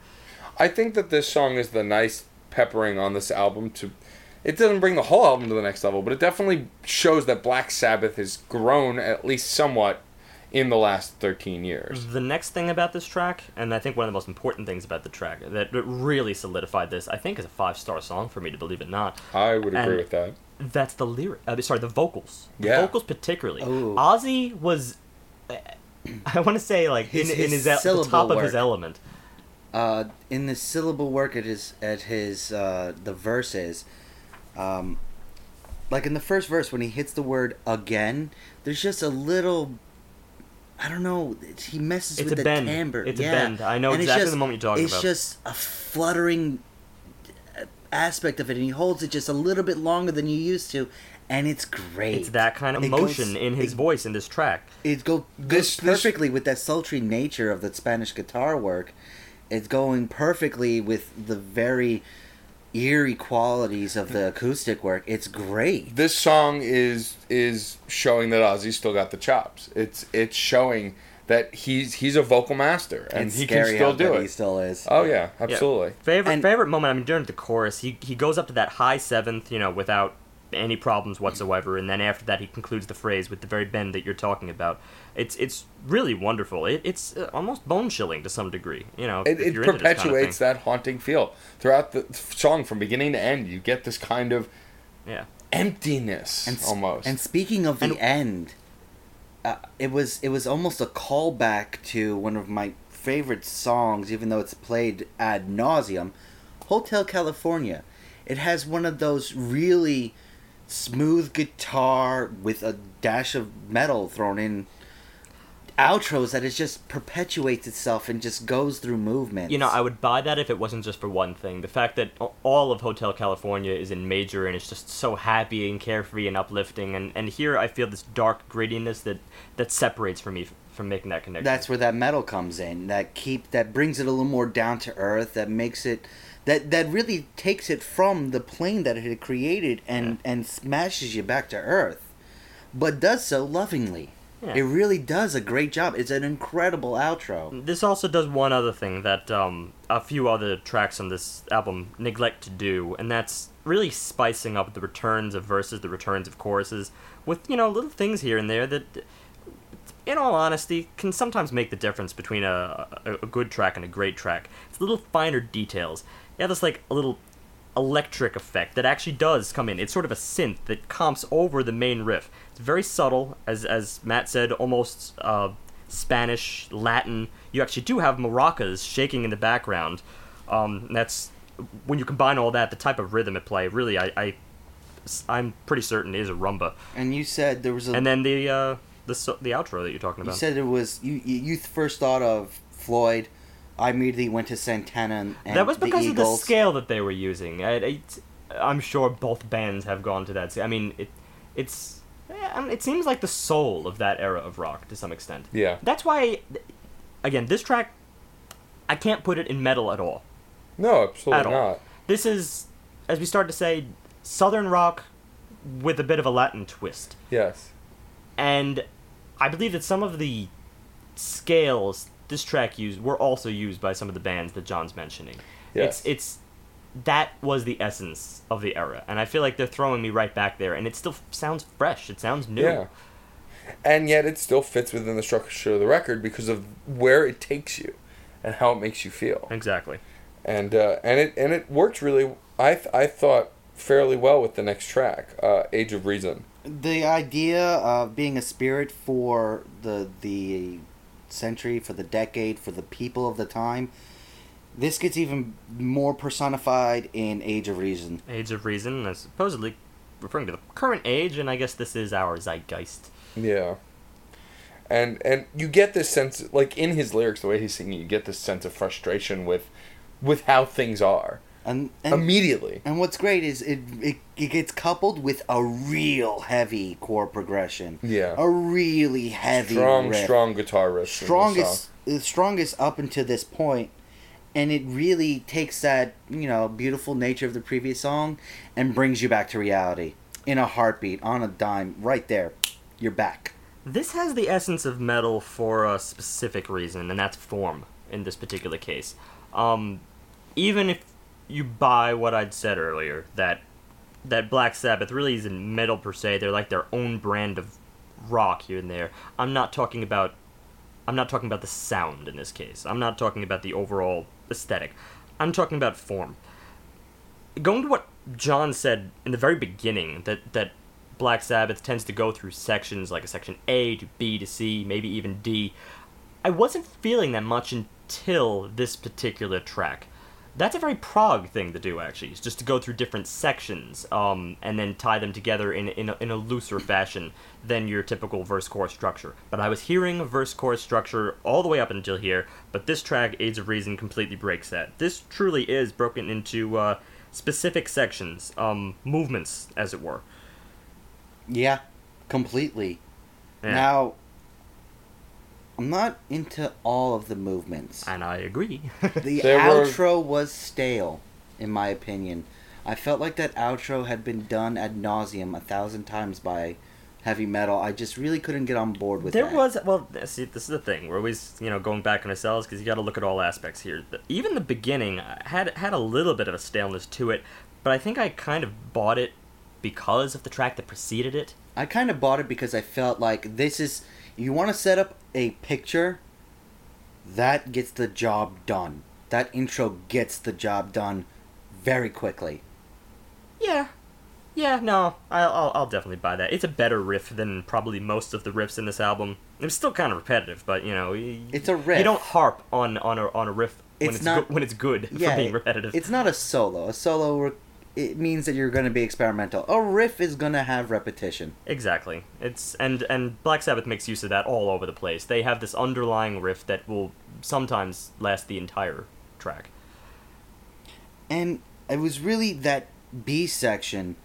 I think that this song is the nice peppering on this album to... It doesn't bring the whole album to the next level, but it definitely shows that Black Sabbath has grown at least somewhat in the last 13 years. The next thing about this track, and I think one of the most important things about the track that really solidified this, I think, is a 5-star song for me, to believe it or not. I would agree with that. That's the the vocals. Yeah. The vocals particularly. Ooh. Ozzy was, I want to say, like, his the top work. Of his element. In the syllable work at his the verses, like in the first verse when he hits the word again, there's just a little... I don't know. He messes with the timbre. It's a bend. I know exactly the moment you're talking about. It's just a fluttering aspect of it, and he holds it just a little bit longer than you used to, and it's great. It's that kind of emotion in his voice in this track. It goes perfectly with that sultry nature of the Spanish guitar work. It's going perfectly with the very eerie qualities of the acoustic work. It's great. This song is showing that Ozzy's still got the chops. It's showing that he's a vocal master and it's he can still do it. He still is. Oh yeah, absolutely. Yeah. Favorite moment. I mean, during the chorus, he goes up to that high seventh, without any problems whatsoever, and then after that he concludes the phrase with the very bend that you're talking about. It's really wonderful. It's almost bone chilling to some degree. It perpetuates kind of that haunting feel throughout the song from beginning to end. You get this kind of emptiness and almost. And speaking of the end, it was almost a callback to one of my favorite songs, even though it's played ad nauseum, Hotel California. It has one of those really smooth guitar with a dash of metal thrown in outros that it just perpetuates itself and just goes through movement. I would buy that if it wasn't just for one thing. The fact that all of Hotel California is in major and it's just so happy and carefree and uplifting, and here I feel this dark grittiness that separates from me from making that connection. That's where that metal comes in. That brings it a little more down to earth, that makes it that really takes it from the plane that it had created and smashes you back to earth, but does so lovingly. Yeah. It really does a great job. It's an incredible outro. This also does one other thing that a few other tracks on this album neglect to do, and that's really spicing up the returns of verses, the returns of choruses, with, little things here and there that, in all honesty, can sometimes make the difference between a good track and a great track. It's little finer details. You have this, a little electric effect that actually does come in. It's sort of a synth that comps over the main riff. It's very subtle, as Matt said, almost Spanish, Latin. You actually do have maracas shaking in the background. That's when you combine all that, the type of rhythm at play, really, I'm pretty certain is a rumba. And you said there was a... And then the outro that you're talking about. You said it was... You first thought of Floyd... I immediately went to Santana and that was because of the scale that they were using. I'm sure both bands have gone to that. I mean, it seems like the soul of that era of rock to some extent. Yeah. That's why, again, this track, I can't put it in metal at all. No, absolutely not. This is, as we start to say, Southern rock with a bit of a Latin twist. Yes. And I believe that some of the scales this track were also used by some of the bands that John's mentioning. Yes. It's that was the essence of the era, and I feel like they're throwing me right back there, and it still sounds fresh. It sounds new. Yeah. And yet it still fits within the structure of the record because of where it takes you and how it makes you feel. Exactly. And it worked really. I thought fairly well with the next track, Age of Reason. The idea of being a spirit for the century, for the decade, for the people of the time. This gets even more personified in Age of Reason. Age of Reason is supposedly referring to the current age, and I guess this is our zeitgeist. Yeah. And you get this sense, in his lyrics, the way he's singing, you get this sense of frustration with how things are. And immediately. And what's great is it gets coupled with a real heavy chord progression. Yeah. A really heavy strong guitar riff. Strongest up until this point, and it really takes that, beautiful nature of the previous song and brings you back to reality in a heartbeat, on a dime, right there. You're back. This has the essence of metal for a specific reason, and that's form in this particular case. Even if you buy what I'd said earlier, that Black Sabbath really isn't metal per se. They're like their own brand of rock here and there. I'm not talking about the sound in this case. I'm not talking about the overall aesthetic. I'm talking about form. Going to what John said in the very beginning, that Black Sabbath tends to go through sections, like a section A to B to C, maybe even D. I wasn't feeling that much until this particular track. That's a very prog thing to do, actually, is just to go through different sections and then tie them together in a looser fashion than your typical verse-chorus structure. But I was hearing verse-chorus structure all the way up until here, but this track, Age of Reason, completely breaks that. This truly is broken into specific sections, movements, as it were. Yeah, completely. Yeah. Now, I'm not into all of the movements. And I agree. The outro was stale, in my opinion. I felt like that outro had been done ad nauseum 1,000 times by heavy metal. I just really couldn't get on board with that. There was... Well, see, this is the thing. We're always, you know, going back on ourselves because you got to look at all aspects here. Even the beginning had a little bit of a staleness to it, but I think I kind of bought it because of the track that preceded it. I kind of bought it because I felt like this is... You want to set up a picture, that gets the job done. That intro gets the job done very quickly. Yeah. Yeah, no, I'll definitely buy that. It's a better riff than probably most of the riffs in this album. It's still kind of repetitive, but, you know... It's a riff. You don't harp on a riff when it's good for being repetitive. It's not a solo. A solo, it means that you're going to be experimental. A riff is going to have repetition. Exactly. And Black Sabbath makes use of that all over the place. They have this underlying riff that will sometimes last the entire track. And it was really that B section...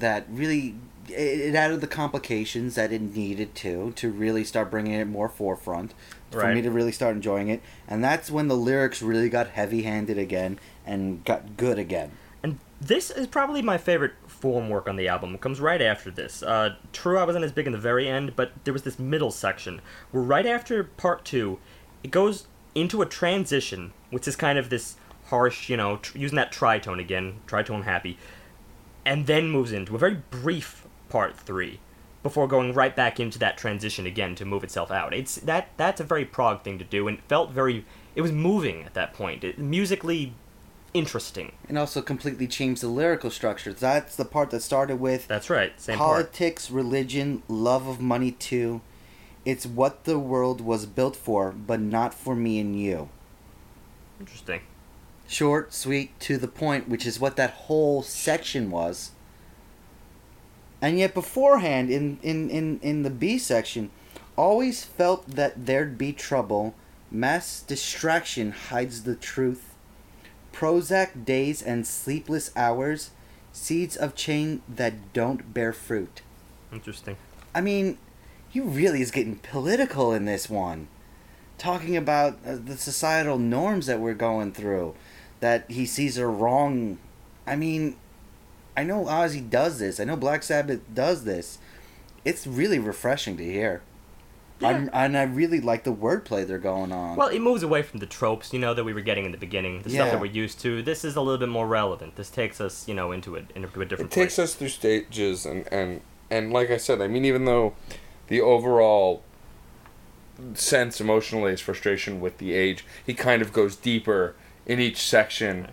that really, it added the complications that it needed to really start bringing it more forefront, for me to really start enjoying it. And that's when the lyrics really got heavy-handed again and got good again. And this is probably my favorite form work on the album. It comes right after this. True, I wasn't as big in the very end, but there was this middle section where right after part two, it goes into a transition, which is kind of this harsh, you know, using that tritone again, tritone happy, and then moves into a very brief part three before going right back into that transition again to move itself out. That's a very prog thing to do, and it was moving at that point. It, musically interesting. And also completely changed the lyrical structure. That's the part that started with... That's right, same politics, part. Religion, love of money too. It's what the world was built for, but not for me and you. Interesting. Short, sweet, to the point, which is what that whole section was. And yet beforehand, in the B section, always felt that there'd be trouble. Mass distraction hides the truth. Prozac days and sleepless hours. Seeds of change that don't bear fruit. Interesting. I mean, he really is getting political in this one. Talking about the societal norms that we're going through. That he sees are wrong. I mean, I know Ozzy does this. I know Black Sabbath does this. It's really refreshing to hear. Yeah. And I really like the wordplay they're going on. Well, it moves away from the tropes, you know, that we were getting in the beginning. The stuff that we're used to. This is a little bit more relevant. This takes us, you know, into a different place. It takes us through stages. And like I said, I mean, even though the overall sense emotionally is frustration with the age, he kind of goes deeper in each section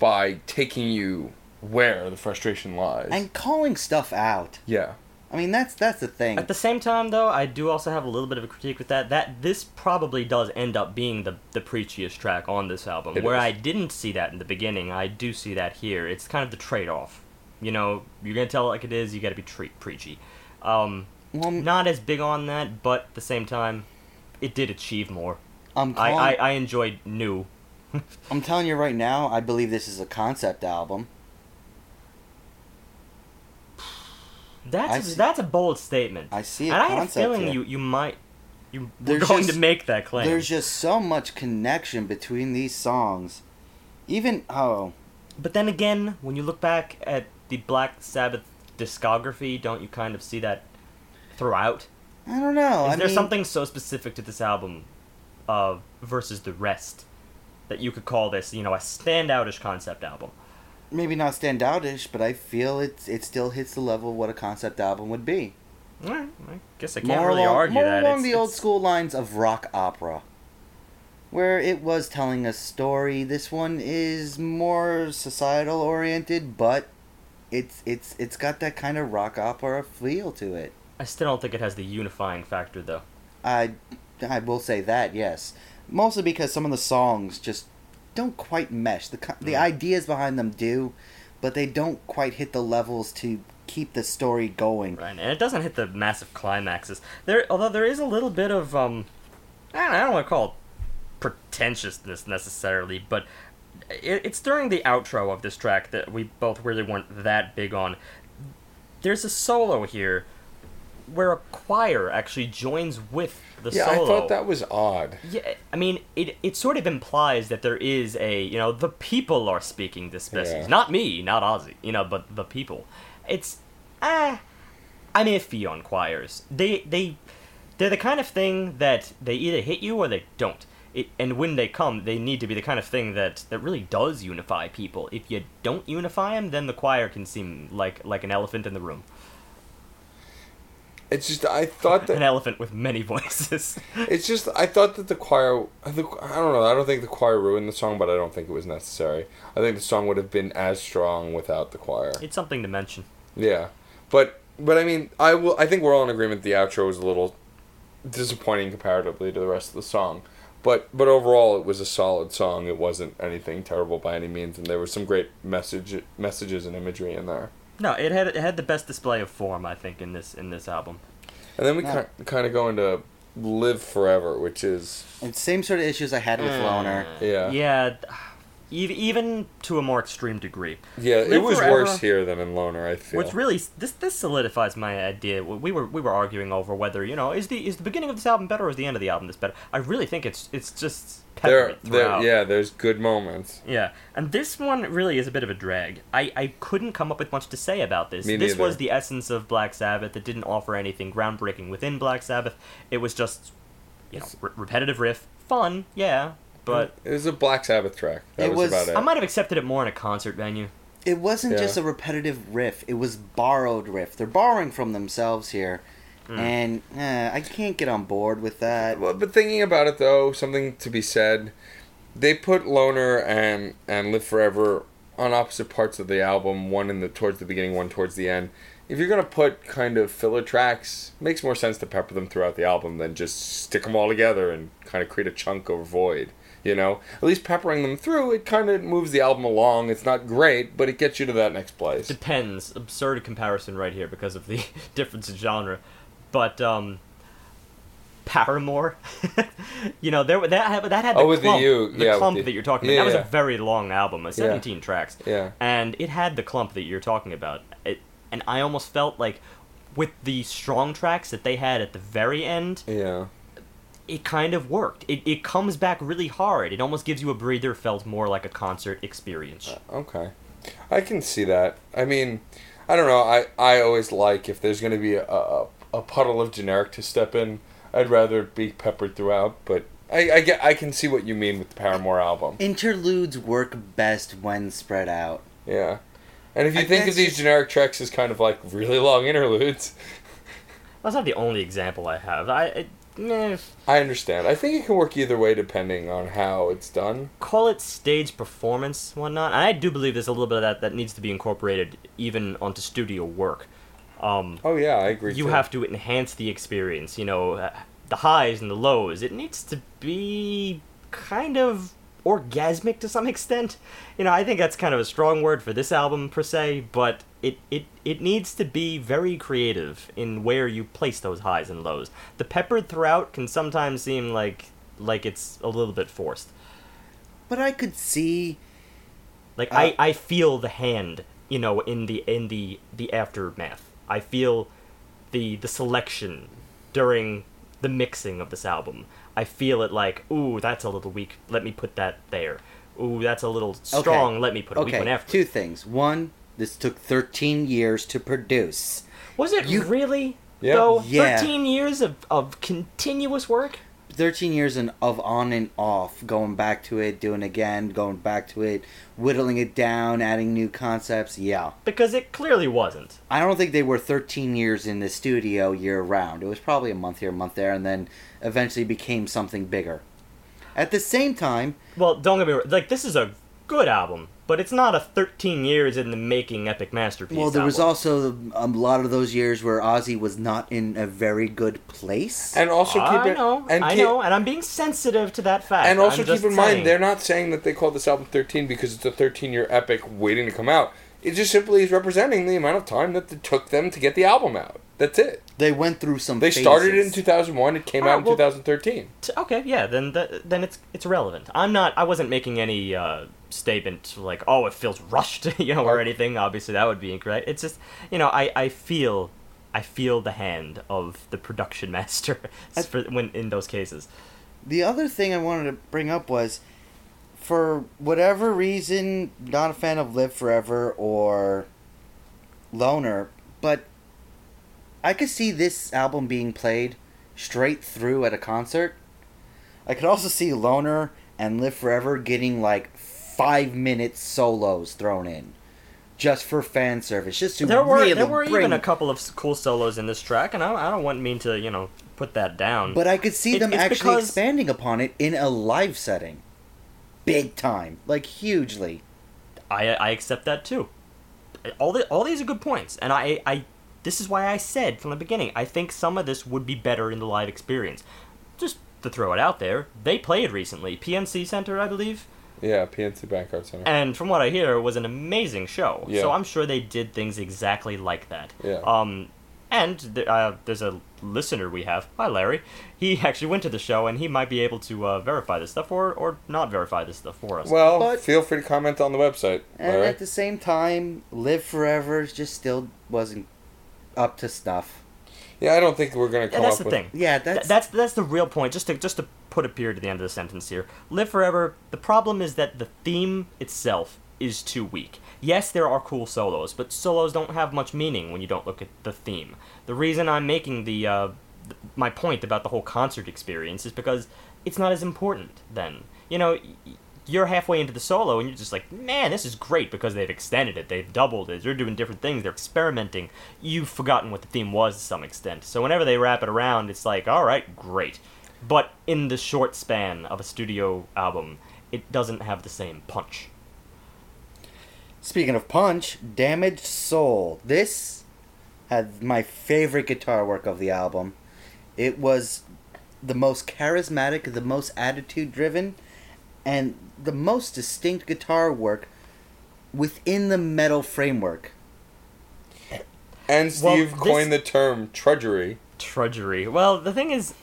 by taking you where the frustration lies. And calling stuff out. Yeah. I mean, that's the thing. At the same time, though, I do also have a little bit of a critique with that. This probably does end up being the preachiest track on this album. I didn't see that in the beginning, I do see that here. It's kind of the trade-off. You know, you're going to tell it like it is, you got to be preachy. Not as big on that, but at the same time, it did achieve more. I enjoyed new... I'm telling you right now, I believe this is a concept album. That's a bold statement. I see a concept. And I had a feeling you were going to make that claim. There's just so much connection between these songs. But then again, when you look back at the Black Sabbath discography, don't you kind of see that throughout? I don't know. Is there something so specific to this album versus the rest that you could call this, you know, a standout-ish concept album? Maybe not standout-ish, but I feel it still hits the level of what a concept album would be. Alright, I guess I can't argue that. More along the old school lines of rock opera, where it was telling a story. This one is more societal-oriented, but it's got that kind of rock opera feel to it. I still don't think it has the unifying factor, though. I will say that, yes. Mostly because some of the songs just don't quite mesh. The ideas behind them do, but they don't quite hit the levels to keep the story going. Right, and it doesn't hit the massive climaxes. Although there is a little bit of, I don't want to call it pretentiousness necessarily, but it's during the outro of this track that we both really weren't that big on. There's a solo here where a choir actually joins with the solo. I thought that was odd. Yeah, I mean, it sort of implies that there is a, you know, the people are speaking this message. Yeah. Not me, not Ozzy, you know, but the people. It's, I'm iffy on choirs. They're the kind of thing that they either hit you or they don't. And when they come, they need to be the kind of thing that really does unify people. If you don't unify them, then the choir can seem like an elephant in the room. It's just, I thought that... An elephant with many voices. It's just, I thought that the choir... I don't know, I don't think the choir ruined the song, but I don't think it was necessary. I think the song would have been as strong without the choir. It's something to mention. Yeah. But I mean, I think we're all in agreement the outro was a little disappointing comparatively to the rest of the song. But overall, it was a solid song. It wasn't anything terrible by any means, and there were some great messages and imagery in there. No, it had the best display of form, I think, in this album. And then we kind of go into "Live Forever," which is the same sort of issues I had with Loner. Yeah, even to a more extreme degree. Yeah, it was worse here than in Loner, I feel. Which really this solidifies my idea. We were arguing over whether, you know, is the beginning of this album better or is the end of the album this better? I really think it's just peppered throughout. There's good moments. Yeah, and this one really is a bit of a drag. I couldn't come up with much to say about this. This was the essence of Black Sabbath. It didn't offer anything groundbreaking within Black Sabbath. It was just, you know, repetitive riff, fun, yeah. But it was a Black Sabbath track. That was about it. I might have accepted it more in a concert venue. It wasn't just a repetitive riff. It was borrowed riff. They're borrowing from themselves here. And I can't get on board with that. Well, but thinking about it, though, something to be said. They put Loner and Live Forever on opposite parts of the album, one towards the beginning, one towards the end. If you're going to put kind of filler tracks, it makes more sense to pepper them throughout the album than just stick them all together and kind of create a chunk or void. You know, at least peppering them through, it kind of moves the album along. It's not great, but it gets you to that next place. Depends. Absurd comparison right here because of the difference in genre. But, Paramore, you know, that had the clump that you're talking about. That was a very long album, 17 tracks. Yeah. And it had the clump that you're talking about. And I almost felt like with the strong tracks that they had at the very end... Yeah. It kind of worked. It comes back really hard. It almost gives you a breather. Felt more like a concert experience. Okay. I can see that. I mean, I don't know. I always like if there's going to be a puddle of generic to step in, I'd rather be peppered throughout, but I can see what you mean with the Paramore album. Interludes work best when spread out. Yeah. And if you think of these generic tracks as kind of like really long interludes... That's not the only example I have. I understand. I think it can work either way depending on how it's done. Call it stage performance, whatnot. And I do believe there's a little bit of that needs to be incorporated even onto studio work. I agree. You have to enhance the experience, you know, the highs and the lows. It needs to be kind of orgasmic to some extent. You know, I think that's kind of a strong word for this album per se, but... It needs to be very creative in where you place those highs and lows. The peppered throughout can sometimes seem like it's a little bit forced. But I could see, like I feel the hand, you know, in the aftermath. I feel the selection during the mixing of this album. I feel it like, ooh, that's a little weak. Let me put that there. Ooh, that's a little strong. Okay. Let me put a weak one after. Two things. One. This took 13 years to produce. Was it really? Yep. Though? Yeah. 13 years of continuous work? 13 years of on and off, going back to it, doing it again, going back to it, whittling it down, adding new concepts, yeah. Because it clearly wasn't. I don't think they were 13 years in the studio year-round. It was probably a month here, a month there, and then eventually became something bigger. At the same time... Well, don't get me wrong. Like, this is a good album. But it's not a 13 years in the making epic masterpiece. Well, there was also a lot of those years where Ozzy was not in a very good place. And also I know, and I'm being sensitive to that fact. And also keep in mind, they're not saying that they call this album 13 because it's a 13-year epic waiting to come out. It just simply is representing the amount of time that it took them to get the album out. That's it. They went through some phases. They started in 2001. It came out in 2013. Then it's relevant. I wasn't making any statement like, oh, it feels rushed, you know, or anything. Obviously, that would be incorrect. It's just, you know, I feel I feel the hand of the production master in those cases. The other thing I wanted to bring up was, for whatever reason, not a fan of Live Forever or Loner, but I could see this album being played straight through at a concert. I could also see Loner and Live Forever getting like 5-minute solos thrown in, just for fan service. Just to there were even a couple of cool solos in this track, and I don't mean to, you know, put that down. But I could see them actually expanding upon it in a live setting, big time, like hugely. I accept that too. All these are good points, and I this is why I said from the beginning I think some of this would be better in the live experience. Just to throw it out there, they played recently, PNC Center, I believe. Yeah, PNC Bank Arts Center. And from what I hear, it was an amazing show. Yeah. So I'm sure they did things exactly like that. Yeah. And there's a listener we have. Hi, Larry. He actually went to the show, and he might be able to verify this stuff or not verify this stuff for us. Well, but feel free to comment on the website, Larry. And at the same time, Live Forever just still wasn't up to snuff. Yeah, I don't think we're going to come up with... That's the thing. Yeah, that's the real point. Just to put a period at the end of the sentence here. Live Forever, the problem is that the theme itself is too weak. Yes, there are cool solos, but solos don't have much meaning when you don't look at the theme. The reason I'm making the my point about the whole concert experience is because it's not as important then. You know, you're halfway into the solo and you're just like, man, this is great because they've extended it, they've doubled it, they're doing different things, they're experimenting. You've forgotten what the theme was to some extent. So whenever they wrap it around, it's like, all right, great. But in the short span of a studio album, it doesn't have the same punch. Speaking of punch, Damaged Soul. This had my favorite guitar work of the album. It was the most charismatic, the most attitude-driven, and the most distinct guitar work within the metal framework. And Steve coined the term trudgery. Trudgery. Well, the thing is,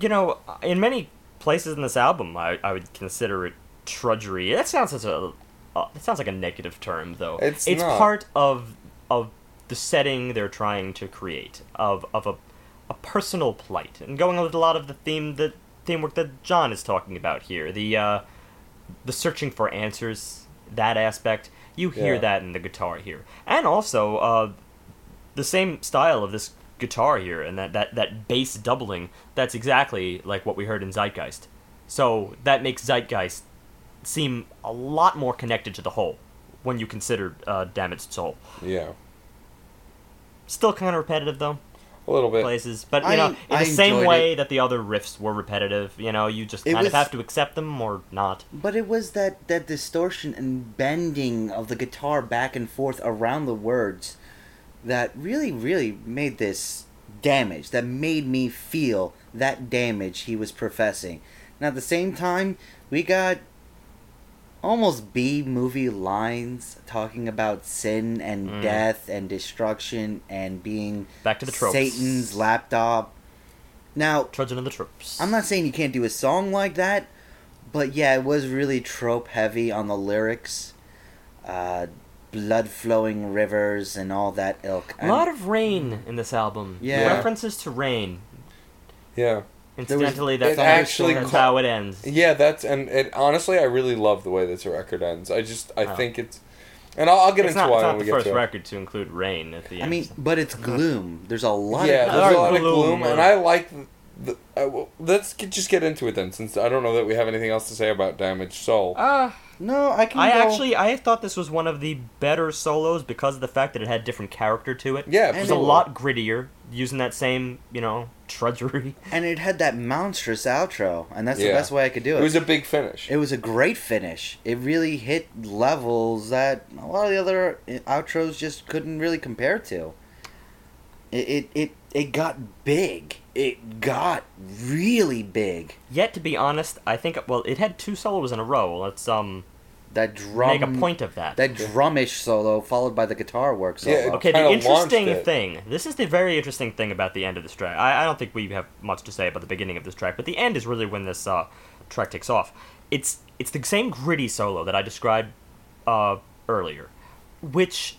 you know, in many places in this album, I would consider it trudgery. That sounds such a... it sounds like a negative term, though. It's not. Part of the setting they're trying to create, of a personal plight, and going with a lot of the theme work that John is talking about here, the searching for answers, that aspect. You hear that in the guitar here, and also the same style of this guitar here, and that bass doubling. That's exactly like what we heard in Zeitgeist. So that makes Zeitgeist seem a lot more connected to the whole when you consider Damaged Soul. Yeah. Still kind of repetitive, though. A little bit. Places. But, you know, in the same way that the other riffs were repetitive, you know, you just kind of have to accept them or not. But it was that distortion and bending of the guitar back and forth around the words that really, really made this damage, that made me feel that damage he was professing. Now, at the same time, we got almost B-movie lines talking about sin and death and destruction and being back to the tropes. Satan's lapdog. Now, trudging in the tropes. I'm not saying you can't do a song like that, but yeah, it was really trope-heavy on the lyrics. Blood-flowing rivers and all that ilk. A lot of rain in this album. Yeah. References to rain. Yeah. Incidentally, that's how it ends. Yeah, honestly, I really love the way this record ends. I think it's, and I'll get into why when we get to it. It's not the first record to include rain at the end. I mean, but it's gloom. There's a lot of gloom. Yeah, there's a lot of gloom, and I like let's just get into it then, since I don't know that we have anything else to say about Damaged Soul. No, I thought this was one of the better solos because of the fact that it had different character to it. Yeah, it was a lot grittier, using that same, you know, trudgery. And it had that monstrous outro, and that's the best way I could do it. It was a big finish. It was a great finish. It really hit levels that a lot of the other outros just couldn't really compare to. It got big. It got really big. Yet, to be honest, I think... Well, it had two solos in a row. Let's that drum, make a point of that. That drumish solo followed by the guitar work solo. Yeah, okay, the interesting thing... This is the very interesting thing about the end of this track. I don't think we have much to say about the beginning of this track, but the end is really when this track takes off. It's the same gritty solo that I described earlier, which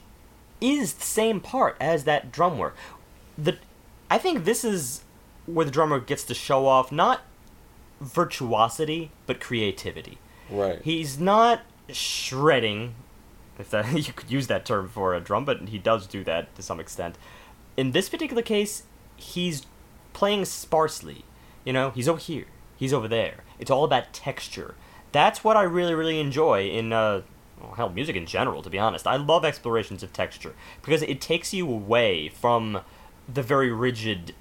is the same part as that drum work. I think this is where the drummer gets to show off not virtuosity but creativity. Right. He's not shredding, if that you could use that term for a drum, but he does do that to some extent. In this particular case, he's playing sparsely. You know, he's over here, he's over there. It's all about texture. That's what I really, really enjoy in music in general, to be honest. I love explorations of texture because it takes you away from the very rigid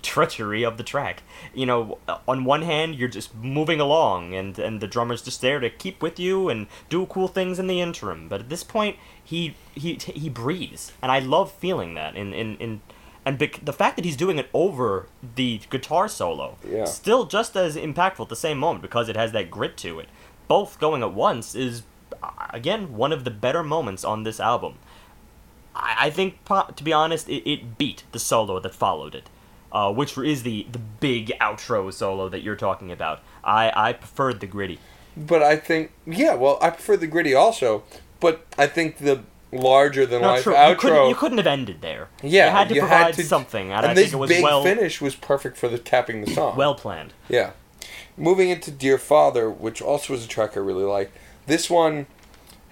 treachery of the track. You know, on one hand, you're just moving along, and the drummer's just there to keep with you and do cool things in the interim. But at this point, he breathes, and I love feeling that. And the fact that he's doing it over the guitar solo, still just as impactful at the same moment because it has that grit to it. Both going at once is, again, one of the better moments on this album. I think, to be honest, it beat the solo that followed it, which is the big outro solo that you're talking about. I preferred the gritty. But I think, I preferred the gritty also, but I think the larger-than-life outro... You couldn't have ended there. Yeah. You had to provide something, and I think it was well... And this big finish was perfect for the tapping the song. Well planned. Yeah. Moving into Dear Father, which also was a track I really liked, this one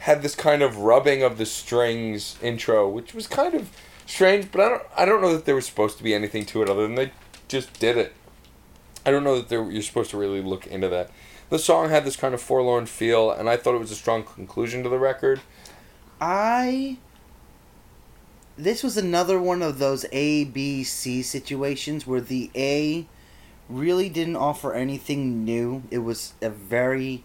had this kind of rubbing of the strings intro, which was kind of strange, but I don't know that there was supposed to be anything to it other than they just did it. I don't know that you're supposed to really look into that. The song had this kind of forlorn feel, and I thought it was a strong conclusion to the record. This was another one of those A, B, C situations where the A really didn't offer anything new. It was a very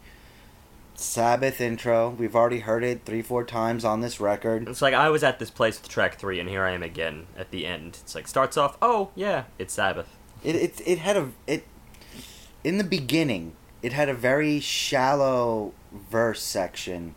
Sabbath intro. We've already heard it 3-4 times on this record. It's like I was at this place with track 3 and here I am again at the end. It's like starts off, oh yeah, it's Sabbath. In the beginning, it had a very shallow verse section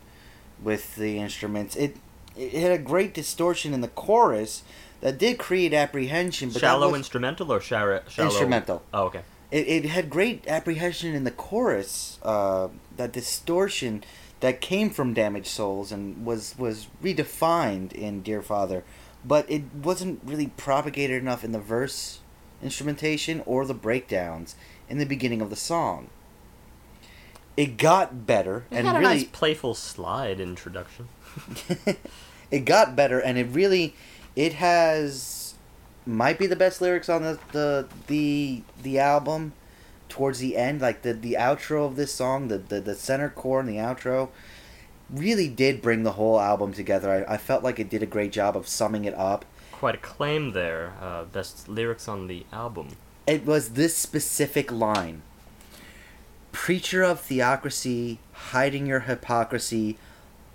with the instruments. It had a great distortion in the chorus that did create apprehension. But shallow instrumental or shallow? Instrumental. Oh, okay. It had great apprehension in the chorus, that distortion that came from Damaged Souls and was redefined in Dear Father, but it wasn't really propagated enough in the verse instrumentation or the breakdowns in the beginning of the song. It got better. It had a nice playful slide introduction. It got better, and it really, it has, might be the best lyrics on the album. Towards the end, like the outro of this song, the center core and the outro, really did bring the whole album together. I felt like it did a great job of summing it up. Quite a claim there, best lyrics on the album. It was this specific line. Preacher of theocracy, hiding your hypocrisy,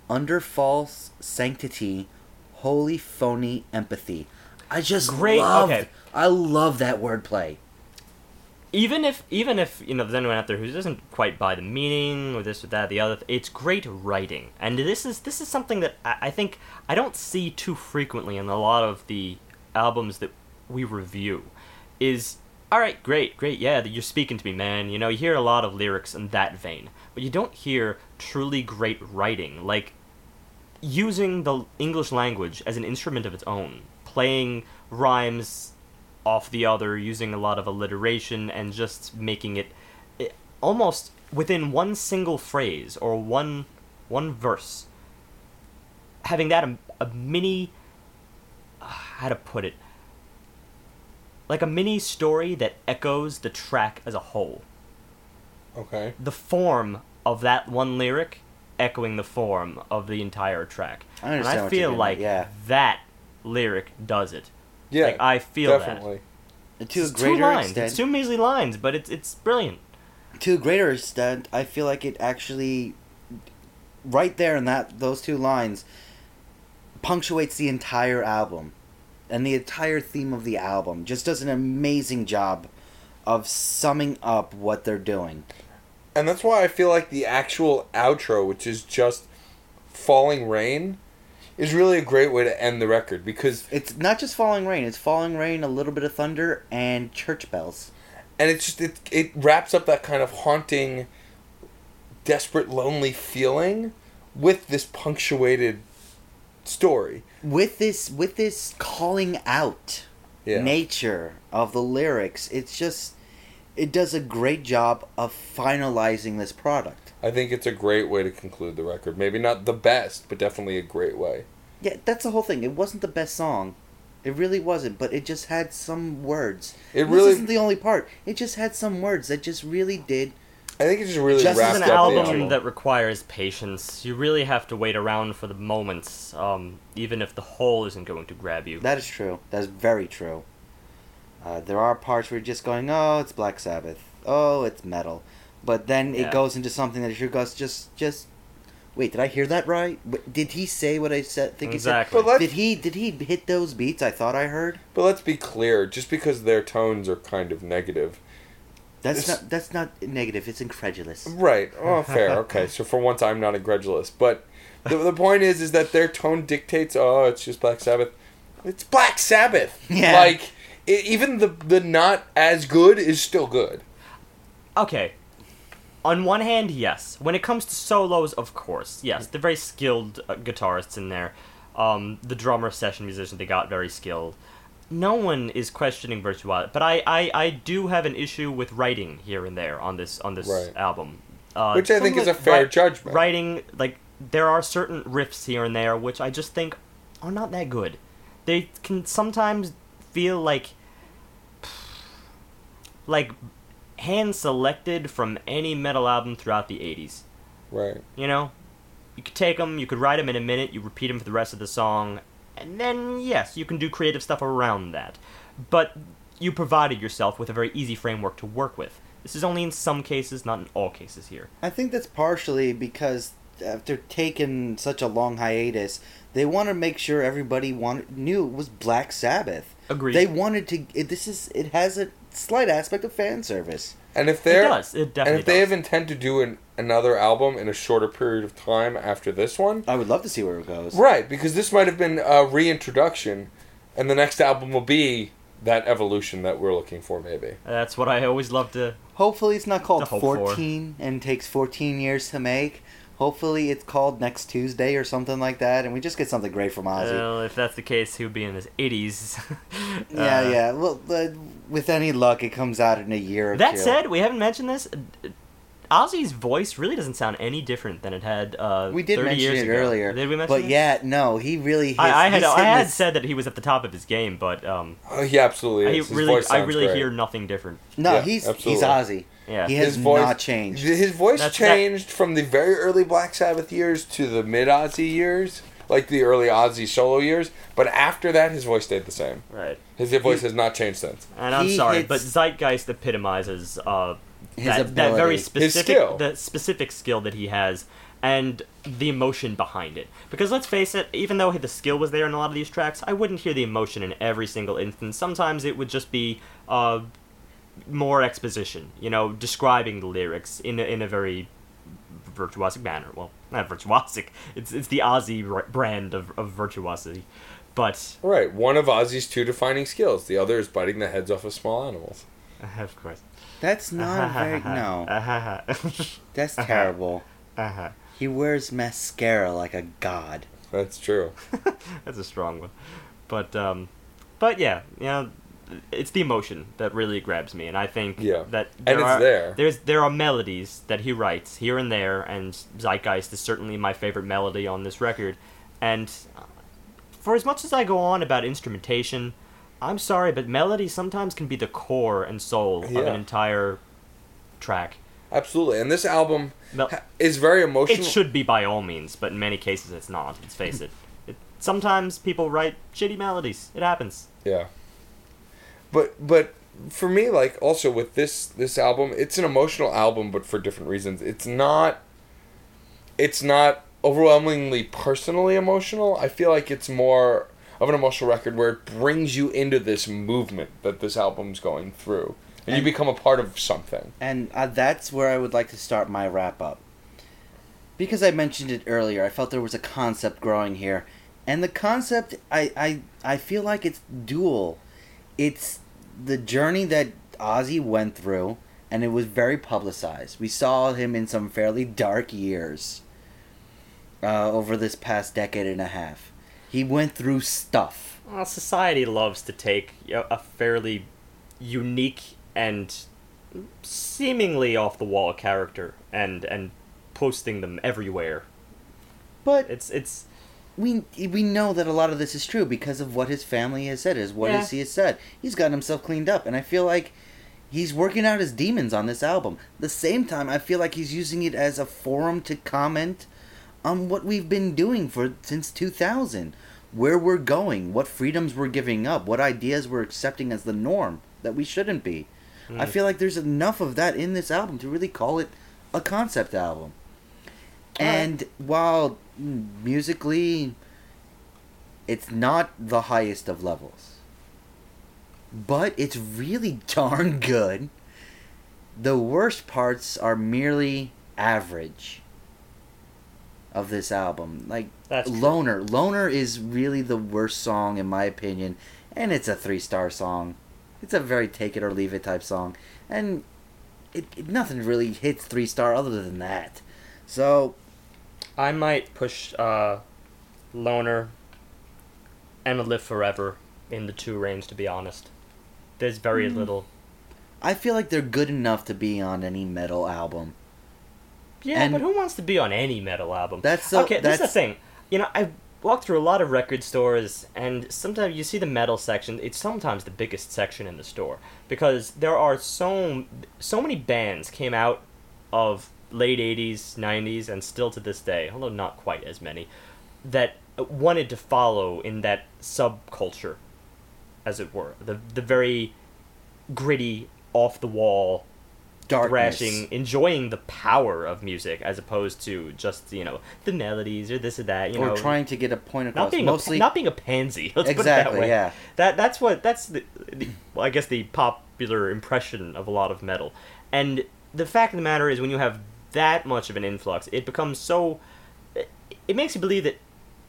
under false sanctity, holy phony empathy. I just I love that wordplay. Even if you know, there's anyone out there who doesn't quite buy the meaning or this or that or the other, it's great writing, and this is something that I think I don't see too frequently in a lot of the albums that we review. Is all right, great, yeah, you're speaking to me, man. You know, you hear a lot of lyrics in that vein, but you don't hear truly great writing, like using the English language as an instrument of its own, playing rhymes off the other, using a lot of alliteration, and just making it almost within one single phrase or one verse. Having that a mini, how to put it, like a mini story that echoes the track as a whole. Okay. The form of that one lyric echoing the form of the entire track. I understand. And I feel like that lyric does it. Yeah. Like, I feel definitely. That. To a greater extent. It's two measly lines, but it's brilliant. To a greater extent, I feel like it actually, right there in those two lines, punctuates the entire album. And the entire theme of the album just does an amazing job of summing up what they're doing. And that's why I feel like the actual outro, which is just Falling Rain, is really a great way to end the record, because it's not just Falling Rain, it's Falling Rain, a little bit of thunder, and church bells. And it's just, it wraps up that kind of haunting, desperate, lonely feeling with this punctuated story. With this calling out nature of the lyrics. It's just, it does a great job of finalizing this product. I think it's a great way to conclude the record. Maybe not the best, but definitely a great way. Yeah, that's the whole thing. It wasn't the best song. It really wasn't, but it just had some words. It really, this isn't the only part. It just had some words that just really did. I think it just really wrapped up the album. This is an album that requires patience. You really have to wait around for the moments, even if the whole isn't going to grab you. That is true. That is very true. There are parts where you're just going, oh, it's Black Sabbath. Oh, it's metal. But then it goes into something that you goes, just... Wait, did I hear that right? Did he say what I said? Think exactly. He said? Did he hit those beats I thought I heard? But let's be clear. Just because their tones are kind of negative, that's not negative. It's incredulous. Right. Oh, fair. Okay. So for once, I'm not incredulous. But the point is that their tone dictates. Oh, it's just Black Sabbath. It's Black Sabbath. Yeah. Like even the not as good is still good. Okay. On one hand, yes. When it comes to solos, of course, yes. They're very skilled guitarists in there. The drummer, session musician, they got very skilled. No one is questioning virtuality, but I do have an issue with writing here and there on this album, which I think is a fair judgment. Writing, like, there are certain riffs here and there which I just think are not that good. They can sometimes feel like hand-selected from any metal album throughout the 80s. Right. You know? You could take them, you could write them in a minute, you repeat them for the rest of the song, and then, yes, you can do creative stuff around that. But you provided yourself with a very easy framework to work with. This is only in some cases, not in all cases here. I think that's partially because after taking such a long hiatus, they want to make sure everybody knew it was Black Sabbath. Agreed. They wanted to... It has a slight aspect of fan service. And if they're, it does. It definitely does. And if they have intent to do another album in a shorter period of time after this one... I would love to see where it goes. Right, because this might have been a reintroduction, and the next album will be that evolution that we're looking for, maybe. That's what I always love to... Hopefully it's not called 14 and takes 14 years to make. Hopefully it's called Next Tuesday or something like that, and we just get something great from Ozzy. Well, if that's the case, he would be in his 80s. Yeah. Well, with any luck, it comes out in a year or that two. That said, we haven't mentioned this. Ozzy's voice really doesn't sound any different than it had 30 years ago. We did mention it earlier. Did we mention it? But yeah, no, he really... I had said that he was at the top of his game, but... he absolutely is. I really hear nothing different. No, yeah, he's Ozzy. Yeah. He has not changed. His voice changed from the very early Black Sabbath years to the mid-Ozzy years, like the early Ozzy solo years. But after that, his voice stayed the same. Right. His voice has not changed since. And I'm sorry, but Zeitgeist epitomizes that very specific skill. The specific skill that he has and the emotion behind it. Because let's face it, even though the skill was there in a lot of these tracks, I wouldn't hear the emotion in every single instance. Sometimes it would just be... more exposition, describing the lyrics in a very virtuosic manner. Well, not virtuosic. It's the Ozzy brand of virtuosity. But right, one of Ozzy's two defining skills. The other is biting the heads off of small animals. Of course. That's not very... No. That's terrible. He wears mascara like a god. That's true. That's a strong one. But yeah, it's the emotion that really grabs me, and I think that there are melodies that he writes here and there, and Zeitgeist is certainly my favorite melody on this record. And for as much as I go on about instrumentation, I'm sorry, but melody sometimes can be the core and soul of an entire track. Absolutely, and this album is very emotional. It should be by all means, but in many cases it's not, let's face it. Sometimes people write shitty melodies. It happens. Yeah. But for me, also with this album, it's an emotional album, but for different reasons. It's not overwhelmingly personally emotional. I feel like it's more of an emotional record where it brings you into this movement that this album's going through. And you become a part of something. And that's where I would like to start my wrap-up. Because I mentioned it earlier, I felt there was a concept growing here. And the concept, I feel like it's dual. It's the journey that Ozzy went through, and it was very publicized. We saw him in some fairly dark years over this past decade and a half. He went through stuff. well, society loves to take a fairly unique and seemingly off-the-wall character and posting them everywhere. But it's we know that a lot of this is true because of what his family has said, is what he has said. He's gotten himself cleaned up, and I feel like he's working out his demons on this album. The same time, I feel like he's using it as a forum to comment on what we've been doing for since 2000, where we're going, what freedoms we're giving up, what ideas we're accepting as the norm that we shouldn't be. I feel like there's enough of that in this album to really call it a concept album. And while musically it's not the highest of levels, but it's really darn good. The worst parts are merely average of this album. Like, Loner. Loner is really the worst song in my opinion, and it's a 3-star song. It's a very take it or leave it type song, and it nothing really hits 3-star other than that. So I might push Loner and Live Forever in the two reigns, to be honest. There's very little. I feel like they're good enough to be on any metal album. Yeah, and but who wants to be on any metal album? That's the thing. You know, I've walked through a lot of record stores, and sometimes you see the metal section. It's sometimes the biggest section in the store, because there are so many bands came out of late 80s, 90s, and still to this day, although not quite as many, that wanted to follow in that subculture, as it were. The very gritty, off-the-wall, thrashing, enjoying the power of music as opposed to just, you know, the melodies or this or that, you know. Or trying to get a point across. Not being a pansy, let's put it that way. Yeah. That's the popular impression of a lot of metal. And the fact of the matter is, when you have that much of an influx, it becomes so... It makes you believe that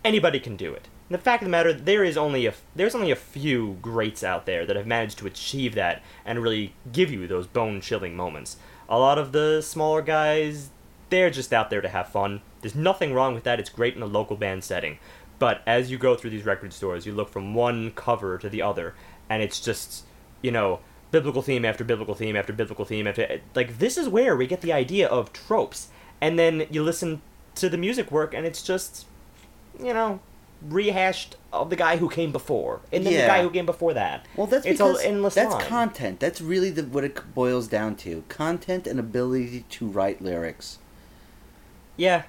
anybody can do it. And the fact of the matter, there's only a few greats out there that have managed to achieve that and really give you those bone-chilling moments. A lot of the smaller guys, they're just out there to have fun. There's nothing wrong with that. It's great in a local band setting. But as you go through these record stores, you look from one cover to the other, and it's just, you know... biblical theme after biblical theme after biblical theme after... Like, this is where we get the idea of tropes. And then you listen to the music work, and it's just, you know, rehashed of the guy who came before. And then the guy who came before that. Well, that's it's content. That's really what it boils down to. Content and ability to write lyrics. Yeah.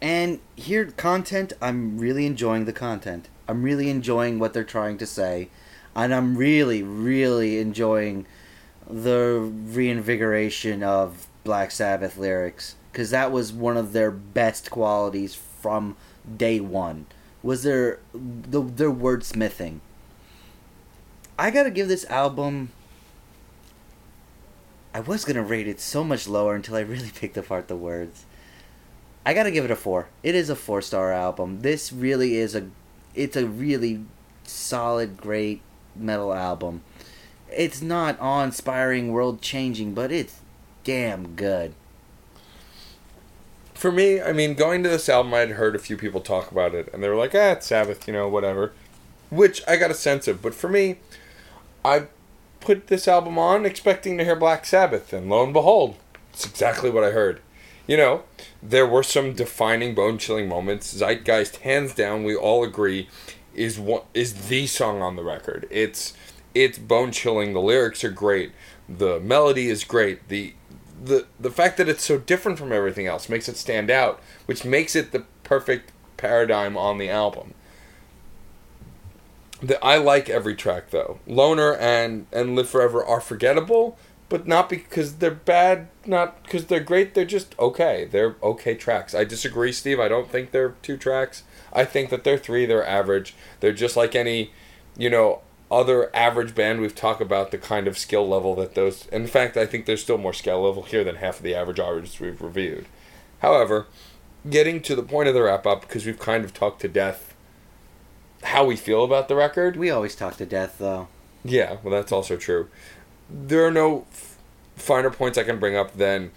And here, content, I'm really enjoying the content. I'm really enjoying what they're trying to say. And I'm really, really enjoying the reinvigoration of Black Sabbath lyrics, because that was one of their best qualities from day one, was their wordsmithing. I gotta give this album... I was gonna rate it so much lower until I really picked apart the words. I gotta give it a 4. It is a 4-star album. This really is It's a really solid, great... metal album. It's not awe-inspiring, world-changing, but it's damn good. For me, I mean, going to this album, I had heard a few people talk about it, and they were like, it's Sabbath, you know, whatever. Which I got a sense of, but for me, I put this album on expecting to hear Black Sabbath, and lo and behold, it's exactly what I heard. You know, there were some defining, bone-chilling moments. Zeitgeist, hands down, we all agree, is the song on the record. It's bone-chilling. The lyrics are great. The melody is great. The fact that it's so different from everything else makes it stand out, which makes it the perfect paradigm on the album. I like every track, though. Loner and Live Forever are forgettable, but not because they're bad, not because they're great. They're just okay. They're okay tracks. I disagree, Steve. I don't think they're 2 tracks. I think that they're 3, they're average. They're just like any, you know, other average band we've talked about, the kind of skill level that those... In fact, I think there's still more skill level here than half of the average artists we've reviewed. However, getting to the point of the wrap-up, because we've kind of talked to death how we feel about the record. We always talk to death, though. Yeah, well, that's also true. There are no finer points I can bring up than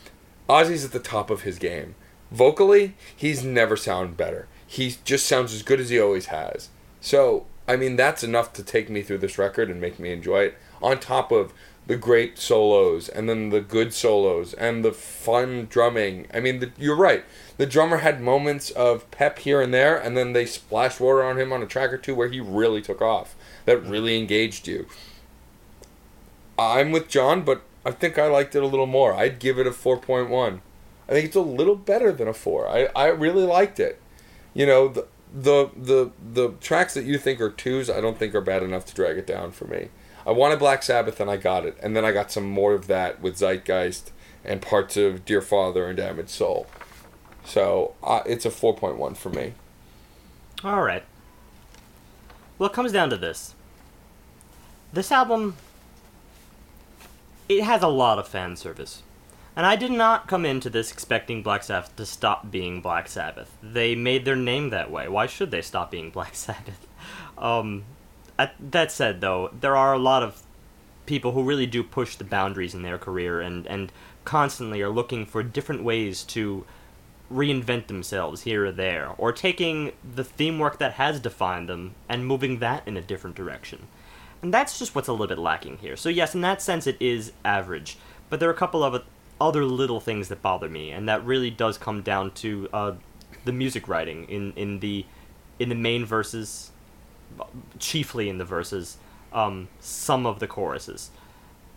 Ozzy's at the top of his game. Vocally, he's never sounded better. He just sounds as good as he always has. So I mean, that's enough to take me through this record and make me enjoy it. On top of the great solos, and then the good solos, and the fun drumming. I mean, you're right. The drummer had moments of pep here and there, and then they splashed water on him on a track or two where he really took off. That really engaged you. I'm with John, but I think I liked it a little more. I'd give it a 4.1. I think it's a little better than a 4. I really liked it. You know, the tracks that you think are 2s, I don't think are bad enough to drag it down for me. I wanted Black Sabbath, and I got it. And then I got some more of that with Zeitgeist and parts of Dear Father and Damaged Soul. So it's a 4.1 for me. All right. Well, it comes down to this. This album, it has a lot of fan service. And I did not come into this expecting Black Sabbath to stop being Black Sabbath. They made their name that way. Why should they stop being Black Sabbath? That said, though, there are a lot of people who really do push the boundaries in their career and constantly are looking for different ways to reinvent themselves here or there, or taking the theme work that has defined them and moving that in a different direction. And that's just what's a little bit lacking here. So yes, in that sense, it is average. But there are a couple of other little things that bother me, and that really does come down to the music writing in the main verses, chiefly in the verses, some of the choruses.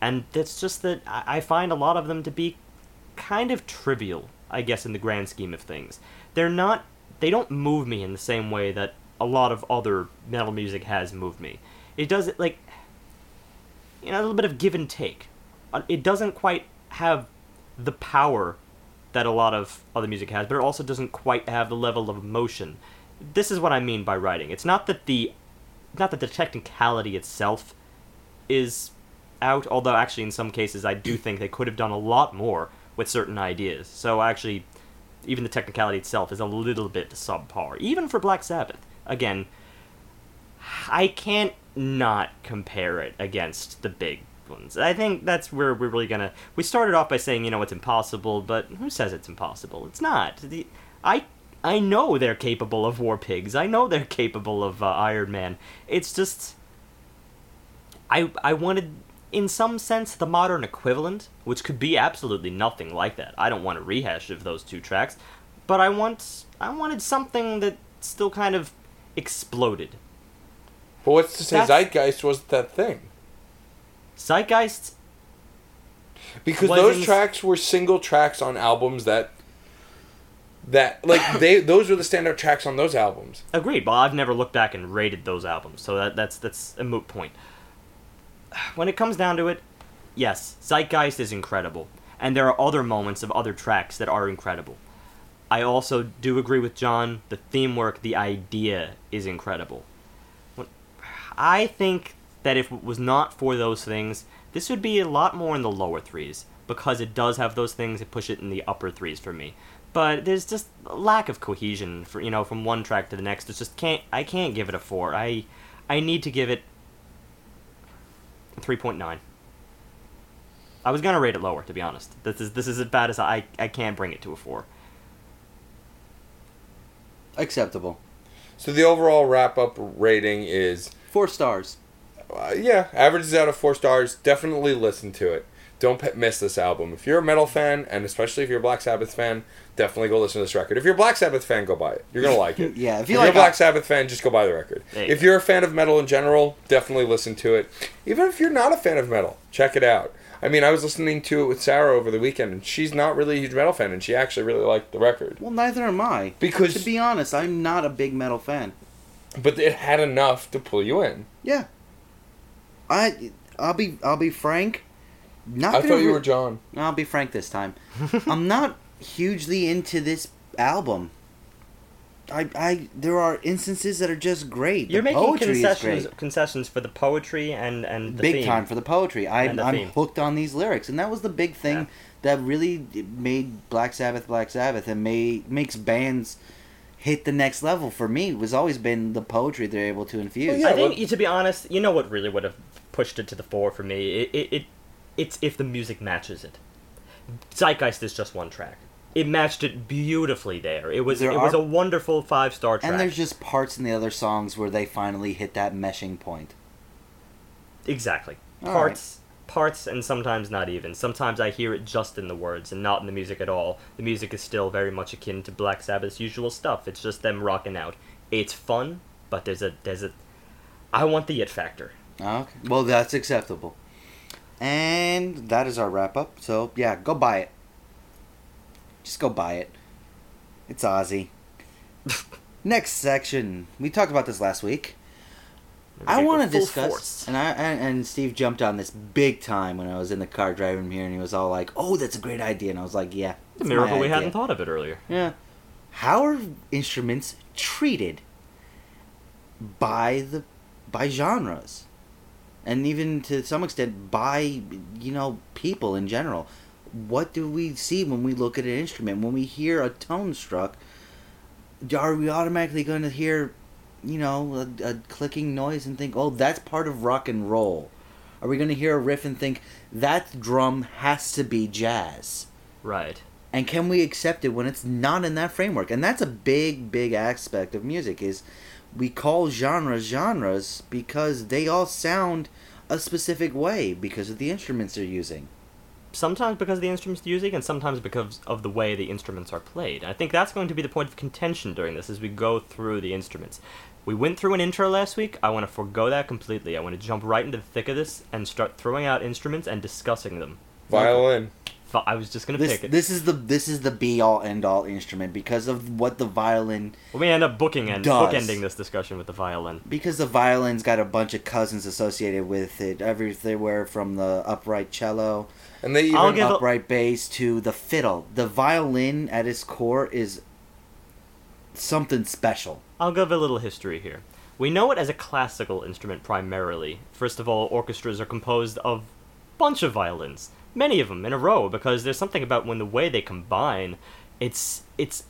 And it's just that I find a lot of them to be kind of trivial, I guess, in the grand scheme of things. They don't move me in the same way that a lot of other metal music has moved me. It does, like, you know, a little bit of give and take. It doesn't quite have the power that a lot of other music has, but it also doesn't quite have the level of emotion. This is what I mean by writing. It's not that the technicality itself is out, although actually in some cases I do think they could have done a lot more with certain ideas. So actually, even the technicality itself is a little bit subpar, even for Black Sabbath. Again, I can't not compare it against the big ones. I think that's where we're really gonna... We started off by saying, you know, it's impossible, but who says it's impossible? It's not. I know they're capable of War Pigs. I know they're capable of Iron Man. It's just... I wanted, in some sense, the modern equivalent, which could be absolutely nothing like that. I don't want a rehash of those two tracks, but I wanted something that still kind of exploded. But what's to say Zeitgeist wasn't that thing? Zeitgeist... Because those tracks were single tracks on albums that like those were the standout tracks on those albums. Agreed. Well, I've never looked back and rated those albums, so that's a moot point. When it comes down to it, yes, Zeitgeist is incredible, and there are other moments of other tracks that are incredible. I also do agree with John. The theme work, the idea is incredible. I think that if it was not for those things, this would be a lot more in the lower 3s, because it does have those things that push it in the upper 3s for me. But there's just a lack of cohesion for, you know, from one track to the next. It's just I can't give it a 4. I need to give it 3.9. I was gonna rate it lower, to be honest. This is as bad as I can't bring it to a 4. Acceptable. So the overall wrap up rating is 4 stars. Yeah, averages out of 4 stars. Definitely listen to it. Don't miss this album. If you're a metal fan, and especially if you're a Black Sabbath fan, definitely go listen to this record. If you're a Black Sabbath fan, go buy it. You're going to like it. Yeah, if you're a Black Sabbath fan, just go buy the record. If you're a fan of metal in general, definitely listen to it. Even if you're not a fan of metal, check it out. I mean, I was listening to it with Sarah over the weekend, and she's not really a huge metal fan, and she actually really liked the record. Well, neither am I. Because, to be honest, I'm not a big metal fan. But it had enough to pull you in. Yeah. I'll be frank. I thought you were John. I'll be frank this time. I'm not hugely into this album. There are instances that are just great. You're making concessions for the poetry and the big theme. Big time for the poetry. I'm hooked on these lyrics, and that was the big thing that really made Black Sabbath, and makes bands hit the next level for me. Was always been the poetry they're able to infuse. Well, yeah, I think, to be honest, you know what really would have pushed it to the 4 for me. It's if the music matches it. Zeitgeist is just one track. it matched it beautifully there. It was a wonderful 5-star track. And there's just parts in the other songs where they finally hit that meshing point. Exactly. Parts, and sometimes not even. Sometimes I hear it just in the words and not in the music at all. The music is still very much akin to Black Sabbath's usual stuff. It's just them rocking out. It's fun, but there's a I want the it factor. Okay. Well, that's acceptable. And that is our wrap up. So, yeah, go buy it. Just go buy it. It's Ozzy. Next section. We talked about this last week. I want to discuss, and Steve jumped on this big time when I was in the car driving here, and he was all like, "Oh, that's a great idea," and I was like, "Yeah, it's a miracle we hadn't thought of it earlier." Yeah, how are instruments treated by genres, and even to some extent by people in general? What do we see when we look at an instrument? When we hear a tone struck, are we automatically going to hear? A clicking noise and think, oh, that's part of rock and roll? Are we going to hear a riff and think, that drum has to be jazz? Right. And can we accept it when it's not in that framework? And that's a big, big aspect of music, is we call genres because they all sound a specific way because of the instruments they're using. Sometimes because of the instruments they're using, and sometimes because of the way the instruments are played. I think that's going to be the point of contention during this as we go through the instruments. We went through an intro last week. I want to forego that completely. I want to jump right into the thick of this and start throwing out instruments and discussing them. Violin. I was just going to pick it. This is the be-all, end-all instrument because of what the violin does. We end up bookending this discussion with the violin. Because the violin's got a bunch of cousins associated with it, everywhere from the upright cello and the upright bass to the fiddle. The violin at its core is something special. I'll give a little history here. We know it as a classical instrument primarily. First of all, orchestras are composed of a bunch of violins. Many of them in a row, because there's something about when the way they combine, it's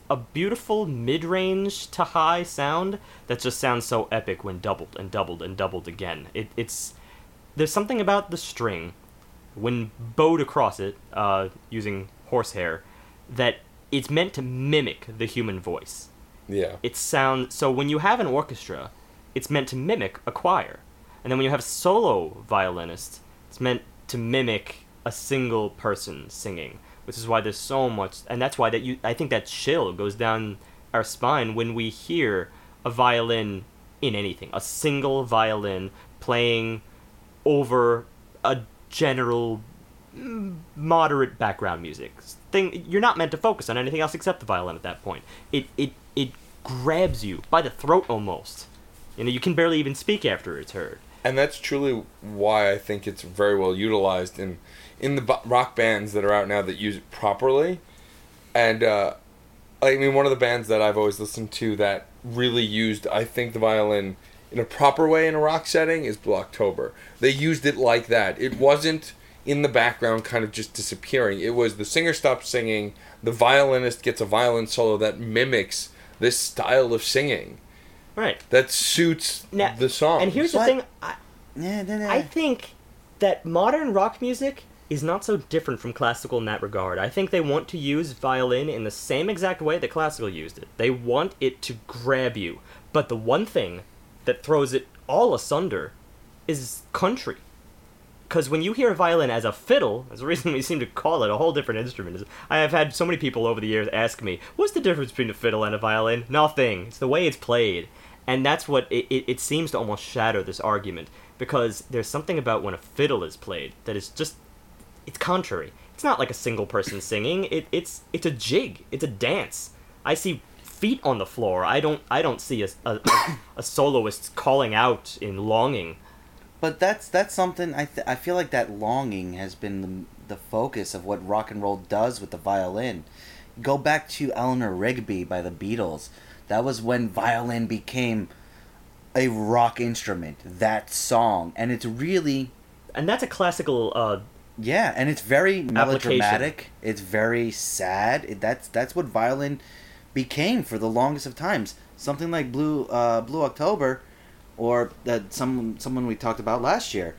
a beautiful mid-range to high sound that just sounds so epic when doubled and doubled and doubled again. There's something about the string, when bowed across it, using horsehair, that it's meant to mimic the human voice. Yeah. It sounds, so when you have an orchestra, it's meant to mimic a choir. And then when you have solo violinists, it's meant to mimic a single person singing, which is why there's so much, and that's why I think that chill goes down our spine when we hear a violin in anything, a single violin playing over a general moderate background music thing. You're not meant to focus on anything else except the violin at that point. It grabs you by the throat almost. You can barely even speak after it's heard. And that's truly why I think it's very well utilized in the rock bands that are out now that use it properly. And, one of the bands that I've always listened to that really used, I think, the violin in a proper way in a rock setting is Blue October. They used it like that. It wasn't in the background kind of just disappearing. It was the singer stops singing, the violinist gets a violin solo that mimics this style of singing. Right. That suits the song. And here's the thing. I think that modern rock music is not so different from classical in that regard. I think they want to use violin in the same exact way that classical used it. They want it to grab you. But the one thing that throws it all asunder is country. Because when you hear a violin as a fiddle, that's the reason we seem to call it a whole different instrument. I have had so many people over the years ask me, what's the difference between a fiddle and a violin? Nothing. It's the way it's played. And that's what it seems to almost shatter this argument, because there's something about when a fiddle is played that is just, it's contrary. It's not like a single person singing. It's a jig. It's a dance. I see feet on the floor. I don't see a soloist calling out in longing. But that's something I feel like that longing has been the focus of what rock and roll does with the violin. Go back to Eleanor Rigby by the Beatles. That was when violin became a rock instrument, that song. And it's really... And that's a classical... yeah, and it's very melodramatic. It's very sad. That's what violin became for the longest of times. Something like Blue October, or someone we talked about last year,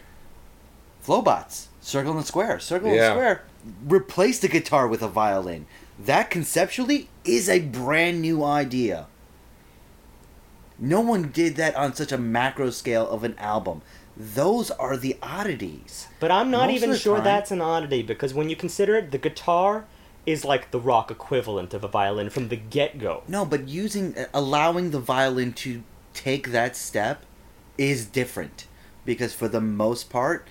Flowbots, Circle and Square. Replaced the guitar with a violin. That conceptually is a brand new idea. No one did that on such a macro scale of an album. Those are the oddities. But I'm not even sure that's an oddity, because when you consider it, the guitar is like the rock equivalent of a violin from the get-go. No, but allowing the violin to take that step is different, because for the most part,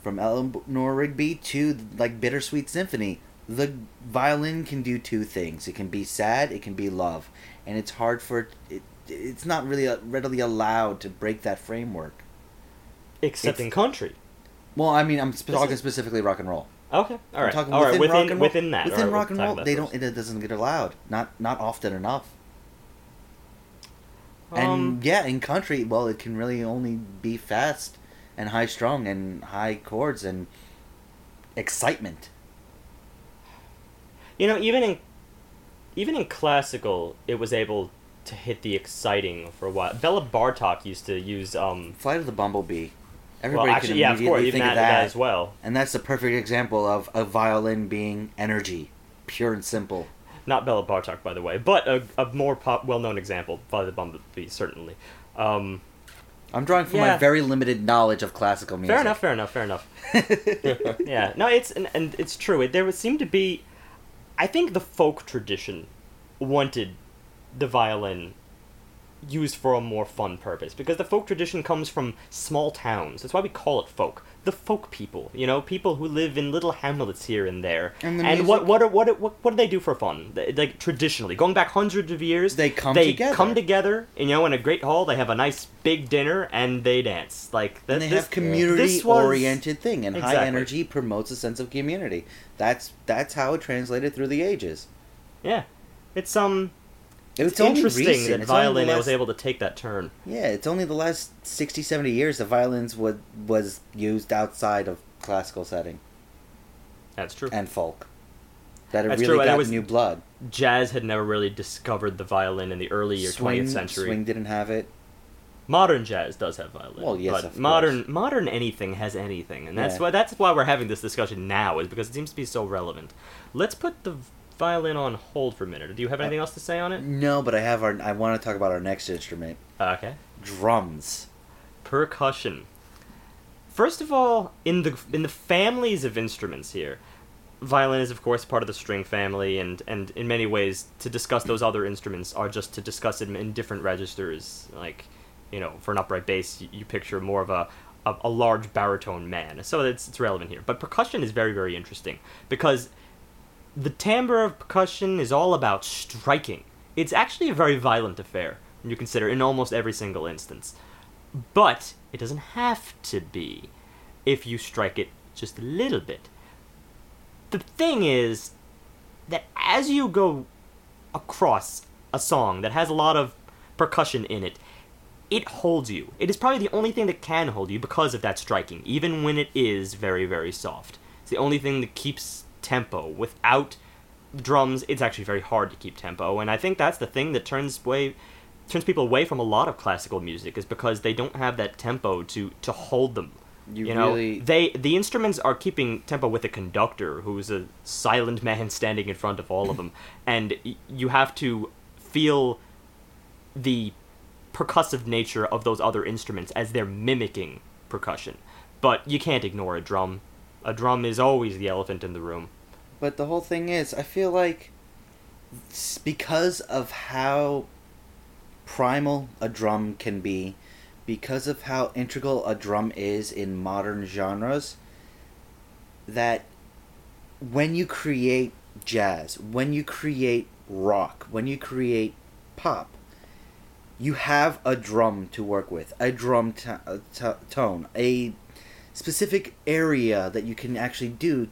from Eleanor Rigby to like Bittersweet Symphony, the violin can do two things. It can be sad, it can be love, and it's hard for it. It's not really readily allowed to break that framework. Except in country. Well, I mean, I'm talking specifically rock and roll. Okay, all right. All right, within rock and roll, it doesn't get allowed. Not often enough. And yeah, in country, well, it can really only be fast and high strung and high chords and excitement. You know, even in classical, it was able to hit the exciting for a while. Bela Bartok used to use Flight of the Bumblebee. Everybody could immediately think of that as well. And that's the perfect example of a violin being energy, pure and simple. Not Bela Bartok, by the way, but a more well-known example, Flight of the Bumblebee, certainly. I'm drawing from my very limited knowledge of classical music. Fair enough. Yeah, no, and it's true. There seemed to be, I think the folk tradition wanted the violin used for a more fun purpose, because the folk tradition comes from small towns. That's why we call it folk. The folk people, you know, people who live in little hamlets here and there. And what do they do for fun? Like traditionally, going back hundreds of years, they come together, you know, in a great hall. They have a nice big dinner and they dance. Like they have community-oriented thing, and high energy promotes a sense of community. That's how it translated through the ages. Yeah, it's interesting that violin was able to take that turn. Yeah, it's only the last 60, 70 years that violins was used outside of classical setting. That's true. And folk. That it really got new blood. Jazz had never really discovered the violin in the early 20th century. Swing didn't have it. Modern jazz does have violin. Well, yes, of course. Modern anything has anything, and that's why we're having this discussion now, is because it seems to be so relevant. Let's put the violin on hold for a minute. Do you have anything else to say on it? No, but I want to talk about our next instrument. Okay. Drums. Percussion. First of all, in the families of instruments here, violin is of course part of the string family, and in many ways to discuss those other instruments are just to discuss them in different registers. Like, you know, for an upright bass, you picture more of a large baritone man. So it's relevant here. But percussion is very, very interesting, because the timbre of percussion is all about striking. It's actually a very violent affair, when you consider, in almost every single instance. But it doesn't have to be, if you strike it just a little bit. The thing is that as you go across a song that has a lot of percussion in it, it holds you. It is probably the only thing that can hold you because of that striking, even when it is very, very soft. It's the only thing that keeps tempo. Without drums, it's actually very hard to keep tempo, and I think that's the thing that turns people away from a lot of classical music, is because they don't have that tempo to hold them. The instruments are keeping tempo with a conductor who's a silent man standing in front of all of them, and you have to feel the percussive nature of those other instruments as they're mimicking percussion, but you can't ignore a drum. A drum is always the elephant in the room. But the whole thing is, I feel like because of how primal a drum can be, because of how integral a drum is in modern genres, that when you create jazz, when you create rock, when you create pop, you have a drum to work with, a drum tone, a specific area that you can actually do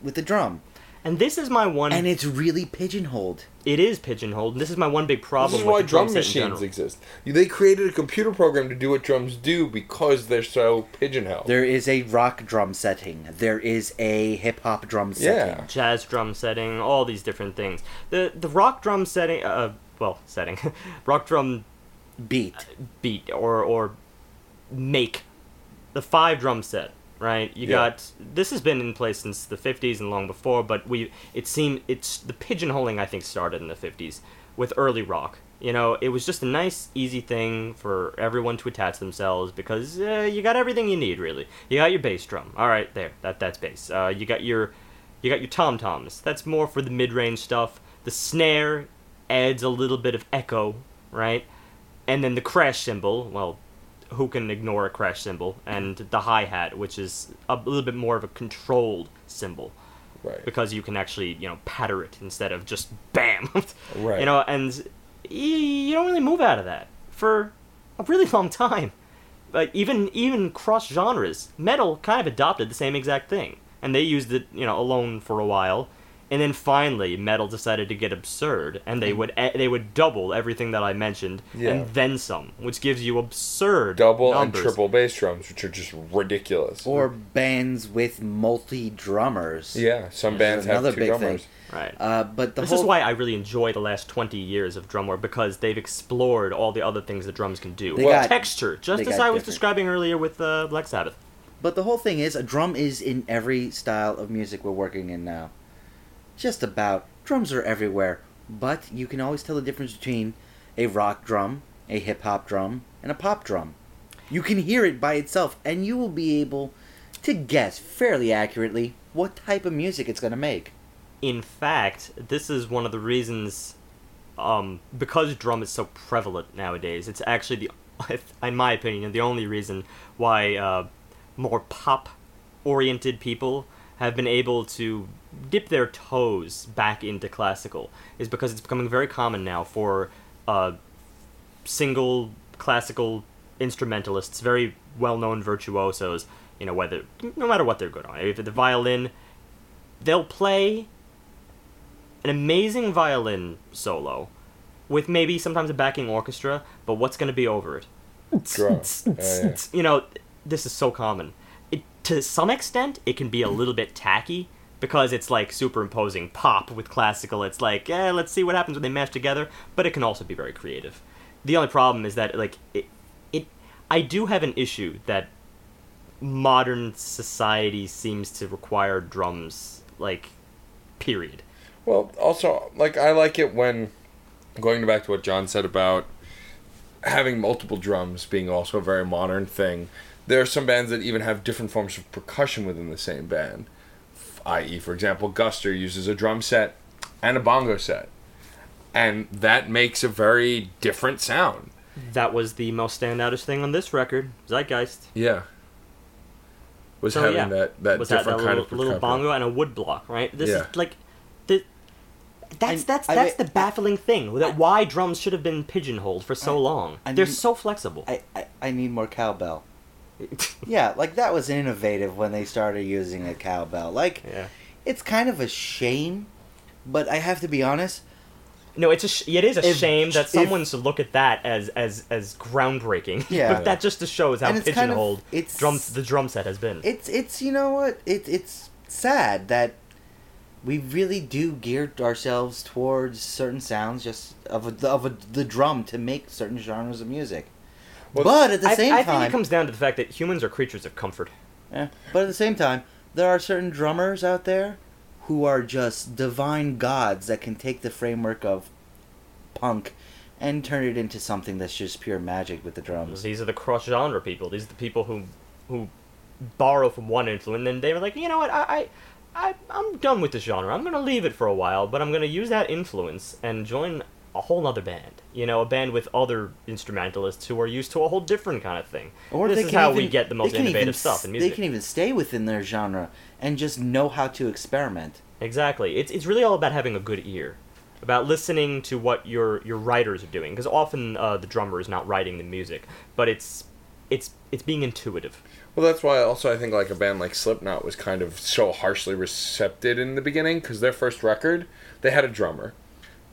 with the drum. And this is my one... And it's really pigeonholed. It is pigeonholed, and this is my one big problem with the drum set in general. This is why drum machines exist. They created a computer program to do what drums do because they're so pigeonholed. There is a rock drum setting. There is a hip-hop drum setting. Yeah. Jazz drum setting, all these different things. The rock drum setting... rock drum... Beat. Beat, or make... The 5-drum set right? You got, this has been in place since the 50s and long before, but it's the pigeonholing, I think, started in the 50s with early rock. You know, it was just a nice, easy thing for everyone to attach themselves because you got everything you need, really. You got your bass drum. All right, there, that's bass. You got your tom-toms. That's more for the mid-range stuff. The snare adds a little bit of echo, right? And then the crash cymbal, well, who can ignore a crash cymbal? And the hi-hat, which is a little bit more of a controlled cymbal. Right. Because you can actually, patter it instead of just bam. Right. And you don't really move out of that for a really long time. But even cross genres, metal kind of adopted the same exact thing, and they used it alone for a while, and then finally metal decided to get absurd, and they would double everything that I mentioned and then some, which gives you absurd double numbers. And triple bass drums, which are just ridiculous. Or bands with multi drummers. Yeah, some bands have two drummers. Thing. Right. But this is why I really enjoy the last 20 years of drum work, because they've explored all the other things that drums can do. Texture, just as I was describing earlier with Black Sabbath. But the whole thing is, a drum is in every style of music we're working in now. Just about. Drums are everywhere. But you can always tell the difference between a rock drum, a hip-hop drum, and a pop drum. You can hear it by itself, and you will be able to guess fairly accurately what type of music it's going to make. In fact, this is one of the reasons, because drum is so prevalent nowadays, it's actually, in my opinion, the only reason why more pop-oriented people have been able to dip their toes back into classical, is because it's becoming very common now for single classical instrumentalists, very well-known virtuosos, no matter what they're good on. If the violin, they'll play an amazing violin solo with maybe sometimes a backing orchestra, but what's going to be over it? Drums. This is so common. To some extent, it can be a little bit tacky because it's like superimposing pop with classical. It's like, let's see what happens when they mash together, but it can also be very creative. The only problem is that I do have an issue that modern society seems to require drums, period. Well, also, I like it when, going back to what John said about having multiple drums being also a very modern thing, there are some bands that even have different forms of percussion within the same band. I.e., for example, Guster uses a drum set and a bongo set. And that makes a very different sound. That was the most standoutish thing on this record, Zeitgeist. Yeah. Was so, having yeah. that was different that kind little, of percussion. Little bongo and a wood block, right? This is like... That's the baffling thing. That why drums should have been pigeonholed for so long. They're so flexible. I need more cowbell. Yeah, that was innovative when they started using a cowbell. It's kind of a shame, but I have to be honest. No, it is a shame that someone's to look at that as groundbreaking. Yeah, but that just shows how pigeonholed the drum set has been. It's you know what? It's sad that we really do gear ourselves towards certain sounds just of the drum to make certain genres of music. Well, but at the same time... I think it comes down to the fact that humans are creatures of comfort. Yeah. But at the same time, there are certain drummers out there who are just divine gods that can take the framework of punk and turn it into something that's just pure magic with the drums. These are the cross-genre people. These are the people who borrow from one influence, and they were like, you know what, I'm done with this genre. I'm going to leave it for a while, but I'm going to use that influence and join a whole other band. A band with other instrumentalists who are used to a whole different kind of thing. Or this is how we get the most innovative stuff in music. They can even stay within their genre and just know how to experiment. Exactly. It's really all about having a good ear, about listening to what your writers are doing, because often the drummer is not writing the music, but it's being intuitive. Well, that's why also I think a band like Slipknot was kind of so harshly recepted in the beginning, because their first record, they had a drummer.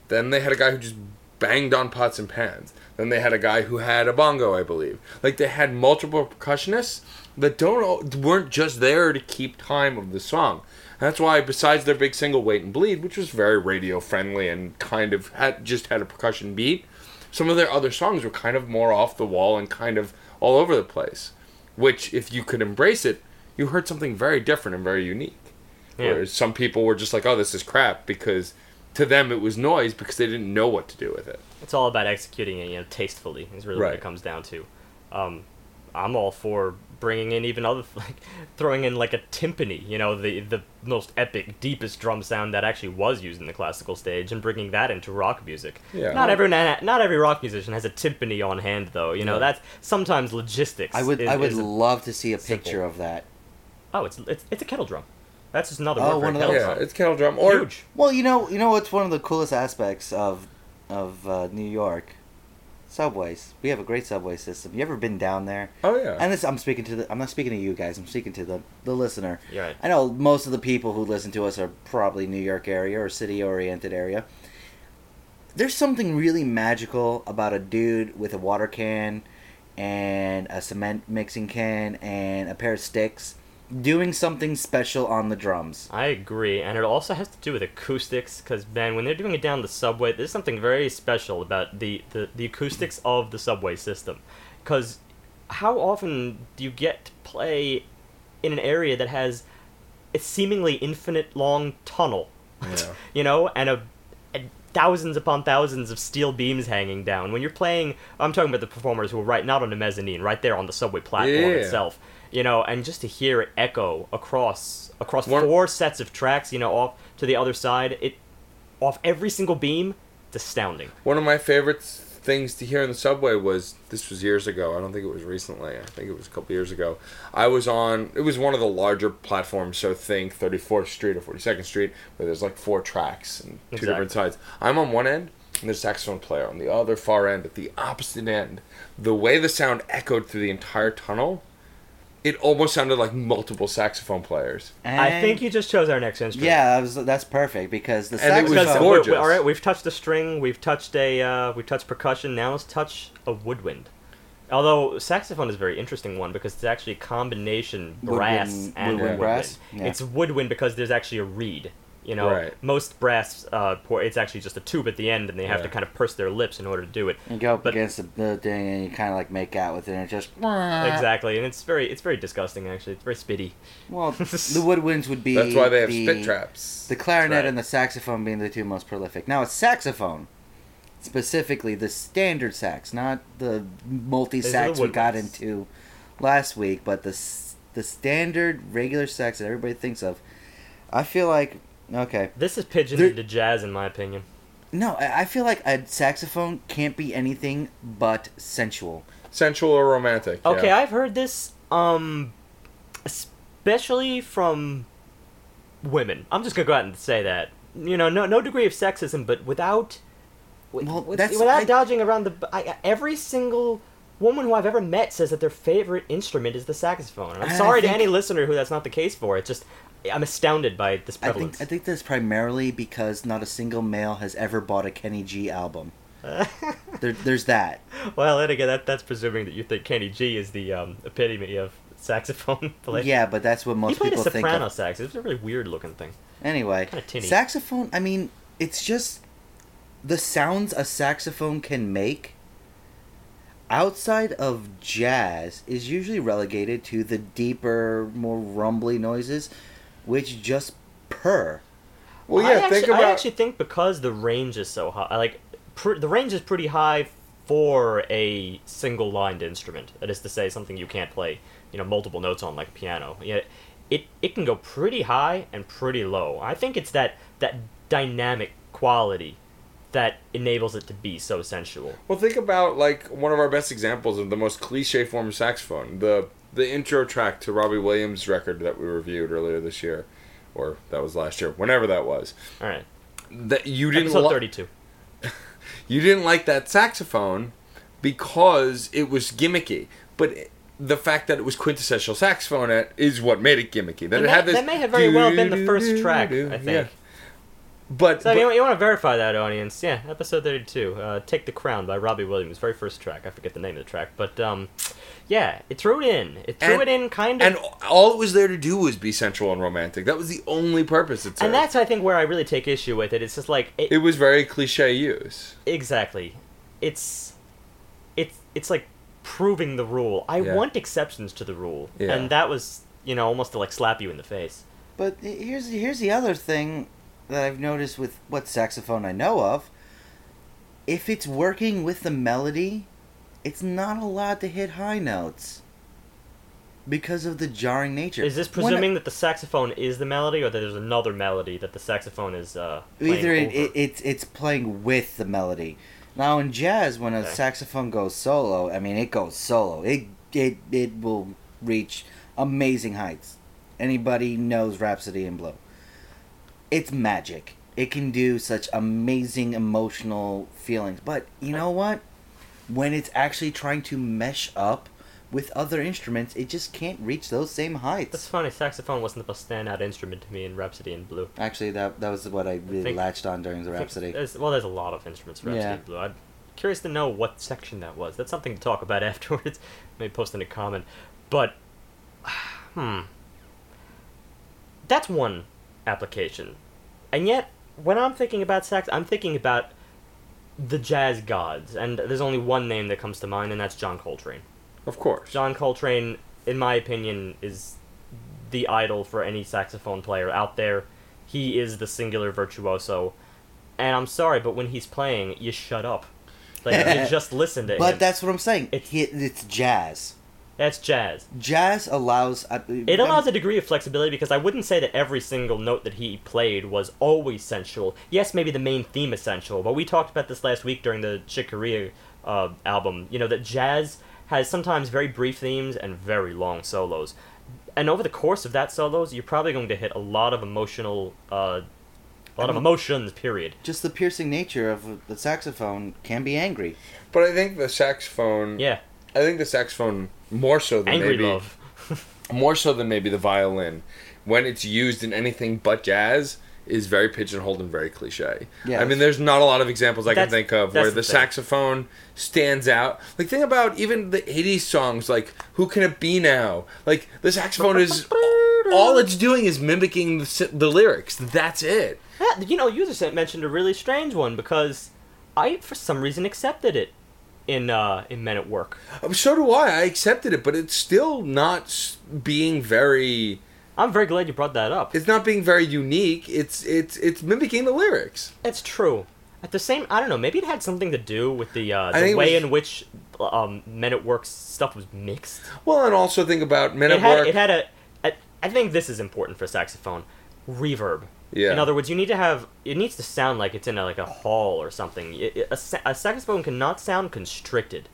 Then they had a guy who just banged on pots and pans. Then they had a guy who had a bongo, I believe. They had multiple percussionists that weren't just there to keep time of the song. And that's why, besides their big single, Wait and Bleed, which was very radio-friendly and kind of just had a percussion beat, some of their other songs were kind of more off the wall and kind of all over the place. Which, if you could embrace it, you heard something very different and very unique. Yeah. Whereas some people were just like, oh, this is crap, because to them it was noise because they didn't know what to do with it. It's all about executing it, you know, tastefully is really what it comes down to. I'm all for bringing in even other, like, throwing in like a timpani, you know, the most epic, deepest drum sound that actually was used in the classical stage, and bringing that into rock music. Yeah. Not every rock musician has a timpani on hand, though. You know, that's sometimes logistics. I would love to see a picture of that. Oh, it's a kettle drum. That's just another word for a kettle drum. Yeah, it's kettle drum. Or, huge. Well, you know what's one of the coolest aspects of New York? Subways. We have a great subway system. You ever been down there? Oh yeah. And this, I'm not speaking to you guys. I'm speaking to the listener. You're right. I know most of the people who listen to us are probably New York area or city oriented area. There's something really magical about a dude with a water can and a cement mixing can and a pair of sticks doing something special on the drums. I agree, and it also has to do with acoustics, because, man, when they're doing it down the subway, there's something very special about the acoustics of the subway system. Because how often do you get to play in an area that has a seemingly infinite long tunnel, you know, and thousands upon thousands of steel beams hanging down? When you're playing, I'm talking about the performers who are not on the mezzanine, right there on the subway platform itself. You know, and just to hear it echo across four sets of tracks, you know, off to the other side, off every single beam, it's astounding. One of my favorite things to hear in the subway was, this was years ago, I don't think it was recently, I think it was a couple years ago, it was one of the larger platforms, so think 34th Street or 42nd Street, where there's like four tracks and two different sides. I'm on one end, and there's a saxophone player on the other far end, at the opposite end. The way the sound echoed through the entire tunnel, it almost sounded like multiple saxophone players. And I think you just chose our next instrument. Yeah, that's perfect, because the saxophone. And it was gorgeous. All right, we've touched a string, we've touched percussion. Now let's touch a woodwind. Although saxophone is a very interesting one, because it's actually a combination woodwind. Brass? Yeah. It's woodwind because there's actually a reed. You know, most brass, it's actually just a tube at the end, and they have to kind of purse their lips in order to do it. You go up against the thing, and you kind of like make out with it, and it just... Exactly, and it's very disgusting, actually. It's very spitty. Well, the woodwinds would be... That's why they have spit traps. The clarinet and the saxophone being the two most prolific. Now, a saxophone, specifically the standard sax, not the multi-sax we got into last week, but the standard regular sax that everybody thinks of. I feel like... Okay. This is pigeoned into jazz, in my opinion. No, I feel like a saxophone can't be anything but sensual. Sensual or romantic. Okay, yeah. I've heard this, especially from women. I'm just gonna go out and say that. You know, no degree of sexism, but without dodging around every single woman who I've ever met says that their favorite instrument is the saxophone. And I'm sorry to any listener who that's not the case for. It's just. I'm astounded by this prevalence. I think that's primarily because not a single male has ever bought a Kenny G album. There's that. Well, and again, that's presuming that you think Kenny G is the epitome of saxophone playing. Yeah, but that's what most people think. He played a soprano sax. It was a really weird-looking thing. Anyway, kind of tinny. Saxophone, I mean, it's just the sounds a saxophone can make outside of jazz is usually relegated to the deeper, more rumbly noises, which just purr. Well, yeah, I actually think because the range is so high, like, the range is pretty high for a single-lined instrument. That is to say, something you can't play, you know, multiple notes on, like a piano. Yeah, it can go pretty high and pretty low. I think it's that dynamic quality that enables it to be so sensual. Well, think about, like, one of our best examples of the most cliche form of saxophone, the intro track to Robbie Williams' record that we reviewed earlier this year, or that was last year, whenever that was. All right. That you didn't Episode 32. You didn't like that saxophone because it was gimmicky, but the fact that it was quintessential saxophone is what made it gimmicky. That may have very well been the first track, I think. Yeah. But you want to verify that, audience? Yeah, episode 32, "Take the Crown" by Robbie Williams, very first track. I forget the name of the track, but yeah, it threw it in. It threw it in, kind of. And all it was there to do was be sensual and romantic. That was the only purpose it served. And that's, I think, where I really take issue with it. It's just like it was very cliche use. Exactly, it's like proving the rule. I want exceptions to the rule, and that was. you know, almost to like slap you in the face. But here's the other thing that I've noticed with what saxophone I know of. If it's working with the melody, it's not allowed to hit high notes because of the jarring nature. Is this presuming that the saxophone is the melody, or that there's another melody that the saxophone is playing either over? It's playing with the melody. Now in jazz, when a saxophone goes solo, I mean it goes solo. It will reach amazing heights. Anybody knows Rhapsody in Blue. It's magic. It can do such amazing emotional feelings. But you know what? When it's actually trying to mesh up with other instruments, it just can't reach those same heights. That's funny. Saxophone wasn't the standout instrument to me in Rhapsody in Blue. Actually, that was what I really latched on during the Rhapsody. There's a lot of instruments for Rhapsody in Blue. I'm curious to know what section that was. That's something to talk about afterwards. Maybe post in a comment. But, that's one application. And yet, when I'm thinking about sax, I'm thinking about the jazz gods. And there's only one name that comes to mind, and that's John Coltrane. Of course. John Coltrane, in my opinion, is the idol for any saxophone player out there. He is the singular virtuoso. And I'm sorry, but when he's playing, you shut up. Like, you just listen to him. But that's what I'm saying. It's jazz. That's jazz. Jazz allows... It allows a degree of flexibility, because I wouldn't say that every single note that he played was always sensual. Yes, maybe the main theme is sensual, but we talked about this last week during the Chick Corea album. You know, that jazz has sometimes very brief themes and very long solos. And over the course of that solos, you're probably going to hit a lot of emotional... A lot of emotions, period. Just the piercing nature of the saxophone can be angry. But I think the saxophone... Yeah. I think the saxophone... More so than maybe the violin, when it's used in anything but jazz, is very pigeonholed and very cliche. Yes. I mean, there's not a lot of examples I can think of where the saxophone stands out. Like, think about even the 80s songs, like, Who Can It Be Now? Like, the saxophone is... all it's doing is mimicking the lyrics. That's it. You know, you just mentioned a really strange one, because I, for some reason, accepted it. In Men at Work. So do I. I accepted it, but it's still not being very... I'm very glad you brought that up. It's not being very unique. It's mimicking the lyrics. It's true. At the same... I don't know. Maybe it had something to do with the way in which Men at Work stuff was mixed. Well, and also think about Men at Work... I think this is important for saxophone. Reverb. Yeah. In other words, you need to have... It needs to sound like it's in a hall or something. A saxophone cannot sound constricted.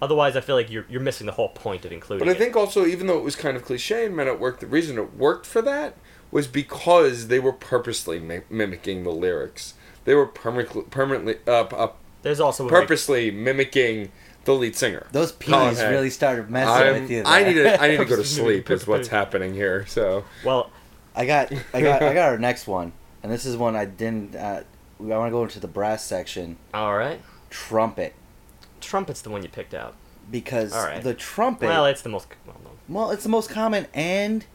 Otherwise, I feel like you're missing the whole point of including it. But I think also, even though it was kind of cliche in Men at Work, the reason it worked for that was because they were purposely mimicking the lyrics. They were permanently... purposely mimicking the lead singer. Those peas really started messing with you. I need to go to sleep is what's happening here, so... Well... I got our next one, and this is one I didn't. I want to go into the brass section. All right. Trumpet. Trumpet's the one you picked out because the trumpet. Well, it's the most. Well, it's the most common, and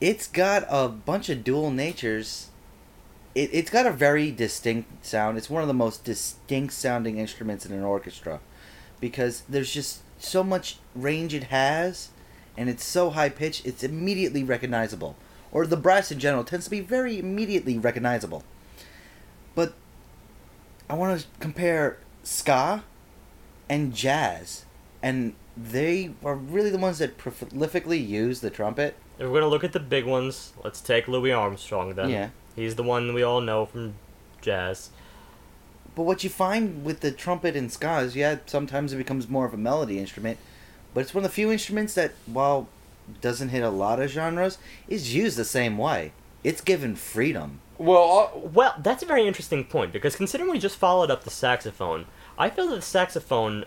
it's got a bunch of dual natures. It's got a very distinct sound. It's one of the most distinct sounding instruments in an orchestra, because there's just so much range it has, and it's so high pitched. It's immediately recognizable. Or the brass in general tends to be very immediately recognizable. But I want to compare ska and jazz, and they are really the ones that prolifically use the trumpet. If we're going to look at the big ones, let's take Louis Armstrong then. Yeah. He's the one we all know from jazz. But what you find with the trumpet and ska is, sometimes it becomes more of a melody instrument, but it's one of the few instruments that, while doesn't hit a lot of genres, is used the same way. It's given freedom. Well, that's a very interesting point, because considering we just followed up the saxophone, I feel that the saxophone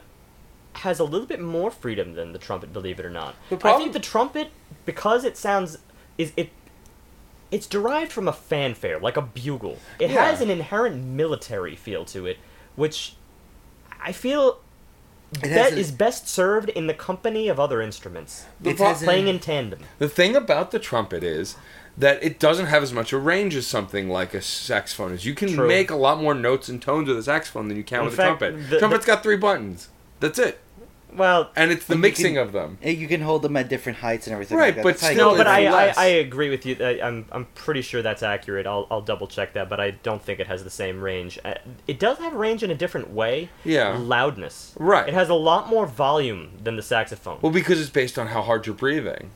has a little bit more freedom than the trumpet, believe it or not. I think the trumpet, because it sounds... It's derived from a fanfare, like a bugle. It has an inherent military feel to it, which I feel... That is best served in the company of other instruments. It's playing in tandem. The thing about the trumpet is that it doesn't have as much a range as something like a saxophone is. You can make a lot more notes and tones with a saxophone than you can with a trumpet. The trumpet's got three buttons. That's it. Well, and it's the mixing of them. You can hold them at different heights and everything. Right, like that. But that's still, but I agree with you. I'm pretty sure that's accurate. I'll double check that, but I don't think it has the same range. It does have range in a different way. Yeah, loudness. Right, it has a lot more volume than the saxophone. Well, because it's based on how hard you're breathing.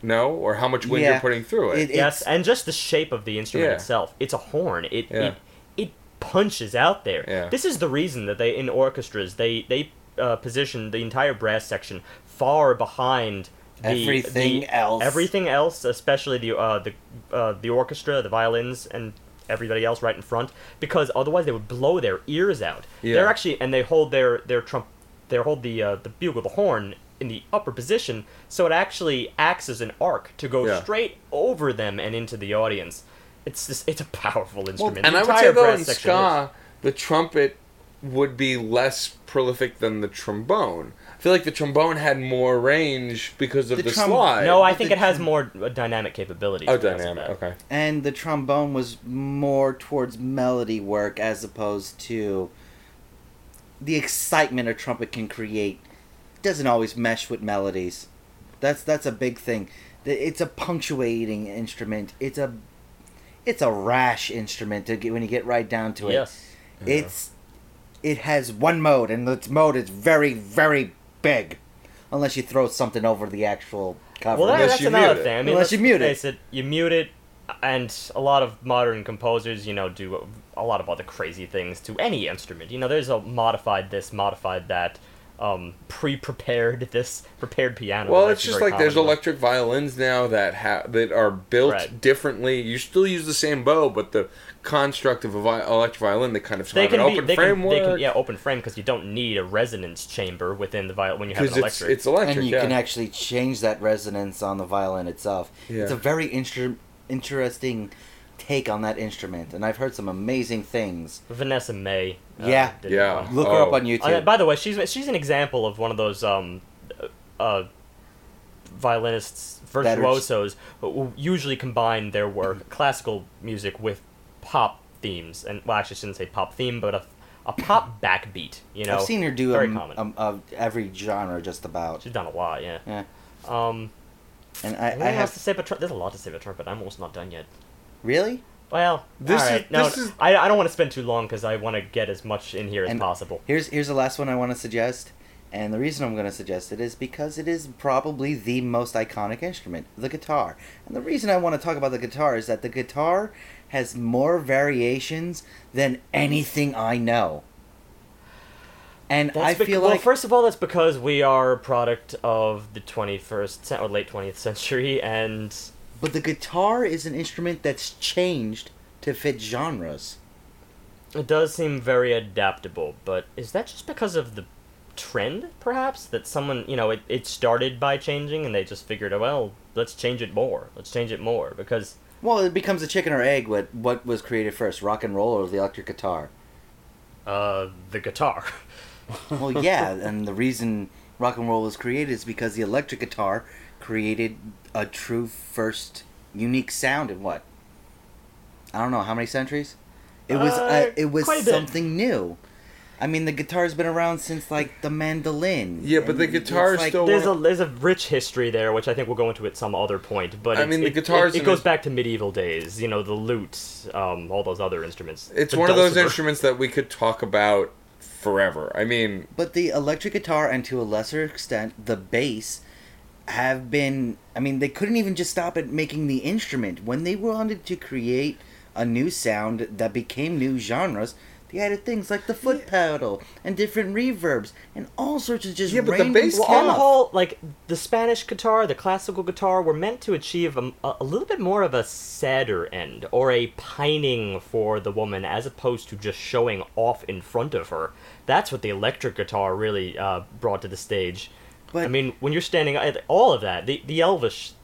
No, or how much wind you're putting through it. Yes, and just the shape of the instrument itself. It's a horn. It punches out there. Yeah. This is the reason that they in orchestras they position the entire brass section far behind everything else. Everything else, especially the orchestra, the violins, and everybody else right in front, because otherwise they would blow their ears out. Yeah. They're actually and they hold the bugle, the horn, in the upper position, so it actually acts as an arc to go straight over them and into the audience. It's a powerful instrument. Well, and I would say, though, in ska, the trumpet would be less prolific than the trombone. I feel like the trombone had more range because of the slide. No, I think it has more dynamic capabilities. Oh, dynamic, okay. And the trombone was more towards melody work as opposed to the excitement a trumpet can create. Doesn't always mesh with melodies. That's a big thing. It's a punctuating instrument. It's a rash instrument when you get right down to it. Yes. Yeah. It has one mode, and its mode is very, very big. Unless you throw something over the actual cover. Well, that's another thing. I mean, unless you mute it. You mute it, and a lot of modern composers, do a lot of other crazy things to any instrument. There's a modified this, modified that. Pre-prepared this prepared piano. Well, it's just like there's electric violins now that are built differently. You still use the same bow, but the construct of an electric violin, they kind of have an open framework. Open frame, because you don't need a resonance chamber within the violin when you have an electric. Because it's electric, and you can actually change that resonance on the violin itself. Yeah. It's a very interesting take on that instrument, and I've heard some amazing things. Vanessa Mae. Look her up on YouTube. By the way, she's an example of one of those violinists, virtuosos, who usually combine their work, classical music, with pop themes. And well, actually, I shouldn't say pop theme, but a pop backbeat. I've seen her do very common. Every genre, just about. She's done a lot. Yeah. And I have to say, but there's a lot to say about trumpet. I'm almost not done yet. Really? Well, this is... I don't want to spend too long because I want to get as much in here as possible. Here's the last one I want to suggest, and the reason I'm going to suggest it is because it is probably the most iconic instrument, the guitar. And the reason I want to talk about the guitar is that the guitar has more variations than anything I know. And well, first of all, that's because we are a product of the 21st or late 20th century, and... But the guitar is an instrument that's changed to fit genres. It does seem very adaptable, but is that just because of the trend, perhaps? That someone, it started by changing, and they just figured, oh, well, let's change it more. Let's change it more, because... Well, it becomes a chicken or egg with what was created first, rock and roll or the electric guitar? The guitar. Well, yeah, and the reason rock and roll was created is because the electric guitar created a true first unique sound in what? I don't know how many centuries. It was something new. I mean, the guitar's been around since like the mandolin. Yeah, but the guitar is still there's a rich history there, which I think we'll go into at some other point. But I mean, the guitar it goes back to medieval days. The lute, all those other instruments. It's one of those instruments that we could talk about forever. I mean, but the electric guitar and to a lesser extent the bass. Have been, I mean, they couldn't even just stop at making the instrument. When they wanted to create a new sound that became new genres, they added things like the foot pedal and different reverbs and all sorts of just random. Yeah, but the bass on the whole, like, the Spanish guitar, the classical guitar, were meant to achieve a little bit more of a sadder end, or a pining for the woman, as opposed to just showing off in front of her. That's what the electric guitar really brought to the stage. But, I mean, when you're standing at all of that, the Elvis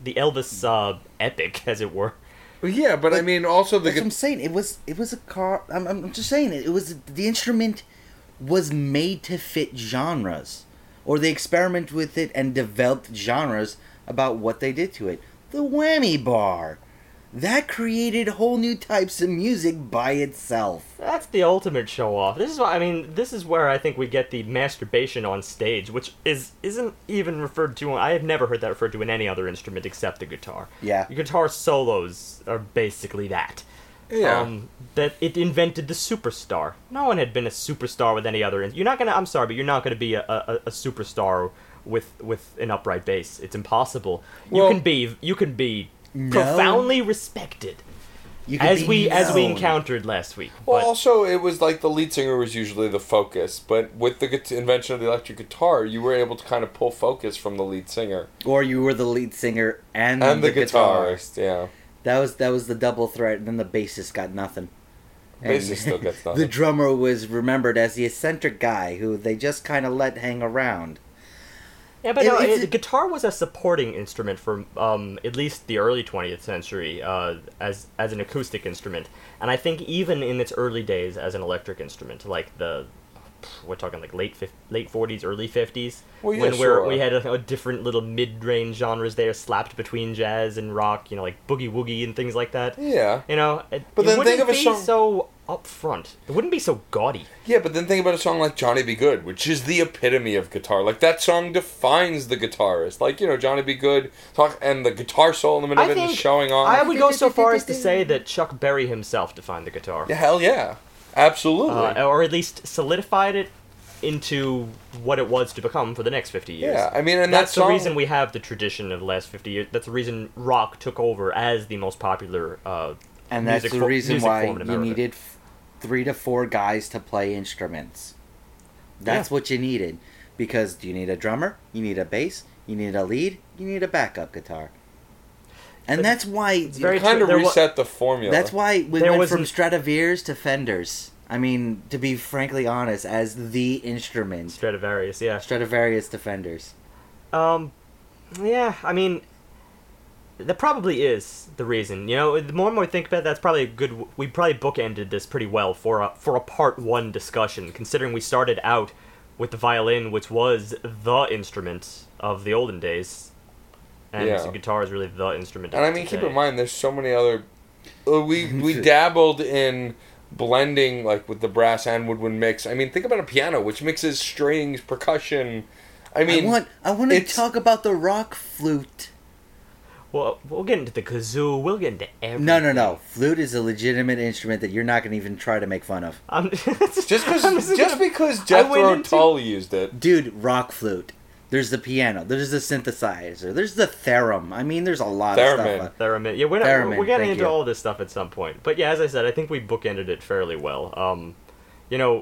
epic, as it were. Yeah, but I mean, also the. That's what I'm saying. It was a car. I'm just saying it was the instrument was made to fit genres, or they experimented with it and developed genres about what they did to it. The whammy bar, that created whole new types of music by itself. That's the ultimate show-off. This is why, I mean, this is where I think we get the masturbation on stage, which isn't even referred to. I have never heard that referred to in any other instrument except the guitar. Yeah. The guitar solos are basically that. Yeah. That it invented the superstar. No one had been a superstar with any other. You're not gonna be a superstar with an upright bass. It's impossible. Well, you can be profoundly respected. As we encountered last week. Well, also, it was like the lead singer was usually the focus, but with the invention of the electric guitar, you were able to kind of pull focus from the lead singer. Or you were the lead singer and the guitarist. Yeah. That was the double threat, and then the bassist got nothing. Bassist still gets nothing. The drummer was remembered as the eccentric guy who they just kind of let hang around. Yeah, but the guitar was a supporting instrument for at least the early 20th century as an acoustic instrument, and I think even in its early days as an electric instrument, like we're talking like late 40s, early 50s, we had different little mid-range genres there slapped between jazz and rock, like boogie woogie and things like that. Yeah, but then think of a song so upfront. It wouldn't be so gaudy. Yeah, but then think about a song like Johnny B. Goode, which is the epitome of guitar. Like that song defines the guitarist. Like Johnny B. Goode and the guitar solo in the middle of it is showing off. I would go so far as to say that Chuck Berry himself defined the guitar. Yeah, hell yeah. Absolutely. Or at least solidified it into what it was to become for the next 50 years. Yeah, I mean, and that's the reason we have the tradition of the last 50 years. That's the reason rock took over as the most popular and that's the reason why you needed 3 to 4 guys to play instruments. That's what you needed. Because you need a drummer, you need a bass, you need a lead, you need a backup guitar. And that's why... It's very kind of reset the formula. That's why we went from Stradivarius to Fenders. I mean, to be frankly honest, as the instrument. Stradivarius, yeah. Stradivarius to Fenders. Yeah, I mean... That probably is the reason. The more and more we think about it, that's probably a good... We probably bookended this pretty well for a part one discussion, considering we started out with the violin, which was the instrument of the olden days. And the guitar is really the instrument. And I mean, keep in mind, there's so many other... We dabbled in blending, like, with the brass and woodwind mix. I mean, think about a piano, which mixes strings, percussion. I mean... I want to talk about the rock flute. Well, we'll get into the kazoo. We'll get into everything. No. Flute is a legitimate instrument that you're not going to even try to make fun of. Just because Jethro Tull used it. Dude, rock flute. There's the piano. There's the synthesizer. There's the theremin. I mean, there's a lot of stuff. Theremin. Yeah, we're getting into all this stuff at some point. But yeah, as I said, I think we bookended it fairly well. I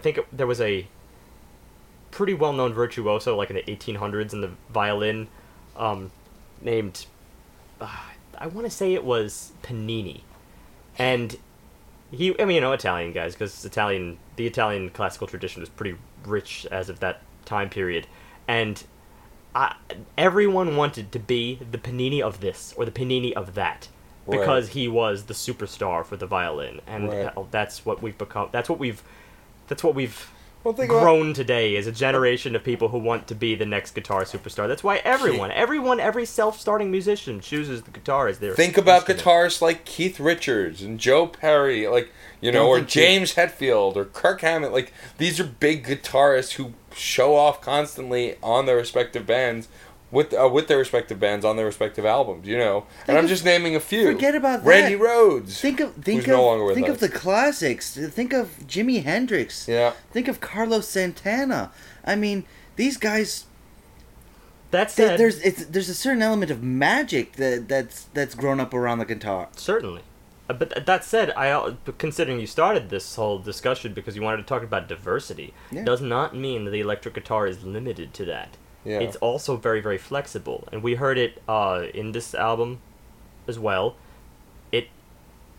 think there was a pretty well-known virtuoso, like in the 1800s, in the violin, named... I want to say it was Paganini, and Italian guys, because the Italian classical tradition was pretty rich as of that time period, and everyone wanted to be the Paganini of this or the Paganini of that, because he was the superstar for the violin, and that's what we've become. That's what we've grown today is a generation of people who want to be the next guitar superstar. That's why every self-starting musician chooses the guitar as their Think about guitarists like Keith Richards and Joe Perry, like, or James Hetfield or Kirk Hammett. Like, these are big guitarists who show off constantly on their respective bands with their respective bands on their respective albums, And I'm just naming a few. Forget about that. Randy Rhoads. Think of the classics. Think of Jimi Hendrix. Yeah. Think of Carlos Santana. I mean, these guys. That said, there's a certain element of magic that's grown up around the guitar. Certainly, but that said, considering you started this whole discussion because you wanted to talk about diversity, does not mean that the electric guitar is limited to that. Yeah. It's also very, very flexible, and we heard it in this album as well.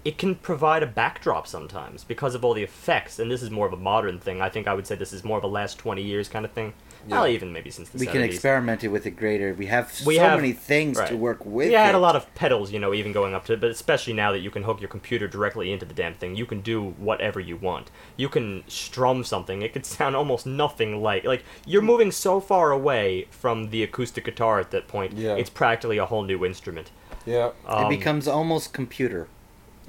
It can provide a backdrop sometimes because of all the effects, and this is more of a modern thing. I think I would say this is more of a last 20 years kind of thing. Yeah. Well, even maybe since the 70s. We can experiment it with it greater. We have many things to work with. Yeah, I had a lot of pedals, even going up to it, but especially now that you can hook your computer directly into the damn thing, you can do whatever you want. You can strum something. It could sound almost nothing like you're moving so far away from the acoustic guitar at that point, it's practically a whole new instrument. Yeah. It becomes almost computer.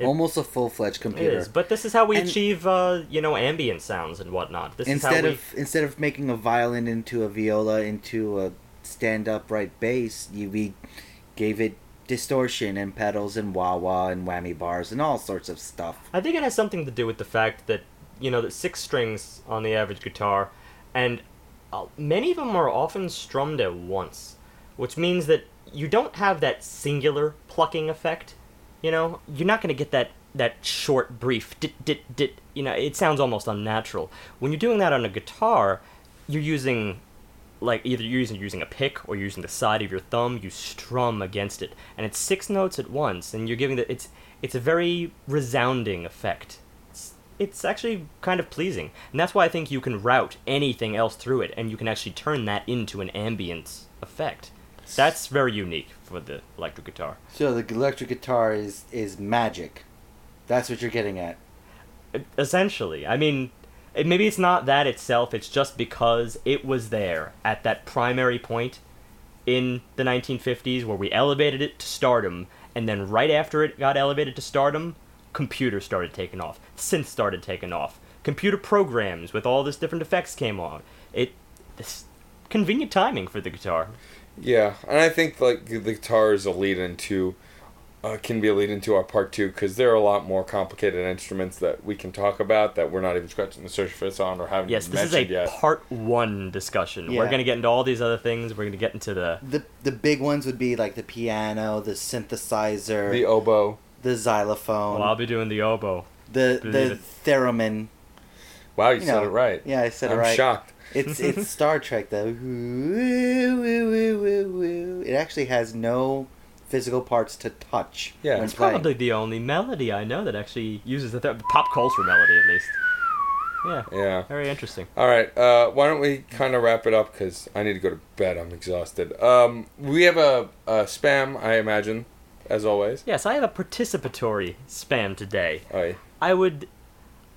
Almost a full-fledged computer. It is, but this is how we achieve, ambient sounds and whatnot. Instead of making a violin into a viola, into a stand-upright bass, we gave it distortion and pedals and wah-wah and whammy bars and all sorts of stuff. I think it has something to do with the fact that, that 6 strings on the average guitar, and many of them are often strummed at once, which means that you don't have that singular plucking effect. You're not going to get that short, brief dit, dit, dit. It sounds almost unnatural. When you're doing that on a guitar, you're using, like, either you're using a pick or you're using the side of your thumb. You strum against it, and it's 6 notes at once, and you're giving the. It's a very resounding effect. It's actually kind of pleasing, and that's why I think you can route anything else through it, and you can actually turn that into an ambient effect. That's very unique for the electric guitar. So the electric guitar is magic. That's what you're getting at. Essentially. I mean, maybe it's not that itself. It's just because it was there at that primary point in the 1950s where we elevated it to stardom. And then right after it got elevated to stardom, computers started taking off. Synths started taking off. Computer programs with all this different effects came on. This convenient timing for the guitar. Yeah, and I think the guitar is can be a lead into our part 2, because there are a lot more complicated instruments that we can talk about that we're not even scratching the surface on or haven't mentioned yet. Yes, this is part 1 discussion. Yeah. We're going to get into all these other things. We're going to get into the big ones would be like the piano, the synthesizer, the oboe, the xylophone. Well, I'll be doing the oboe. The theremin. Wow, you said it right. Yeah, I said it right. I'm shocked. It's Star Trek, though. It actually has no physical parts to touch. Yeah, it's probably the only melody I know that actually uses the pop culture melody, at least. Yeah, very interesting. All right, why don't we kind of wrap it up, because I need to go to bed. I'm exhausted. We have a spam, I imagine, as always. Yes, I have a participatory spam today. Oh, yeah. I would...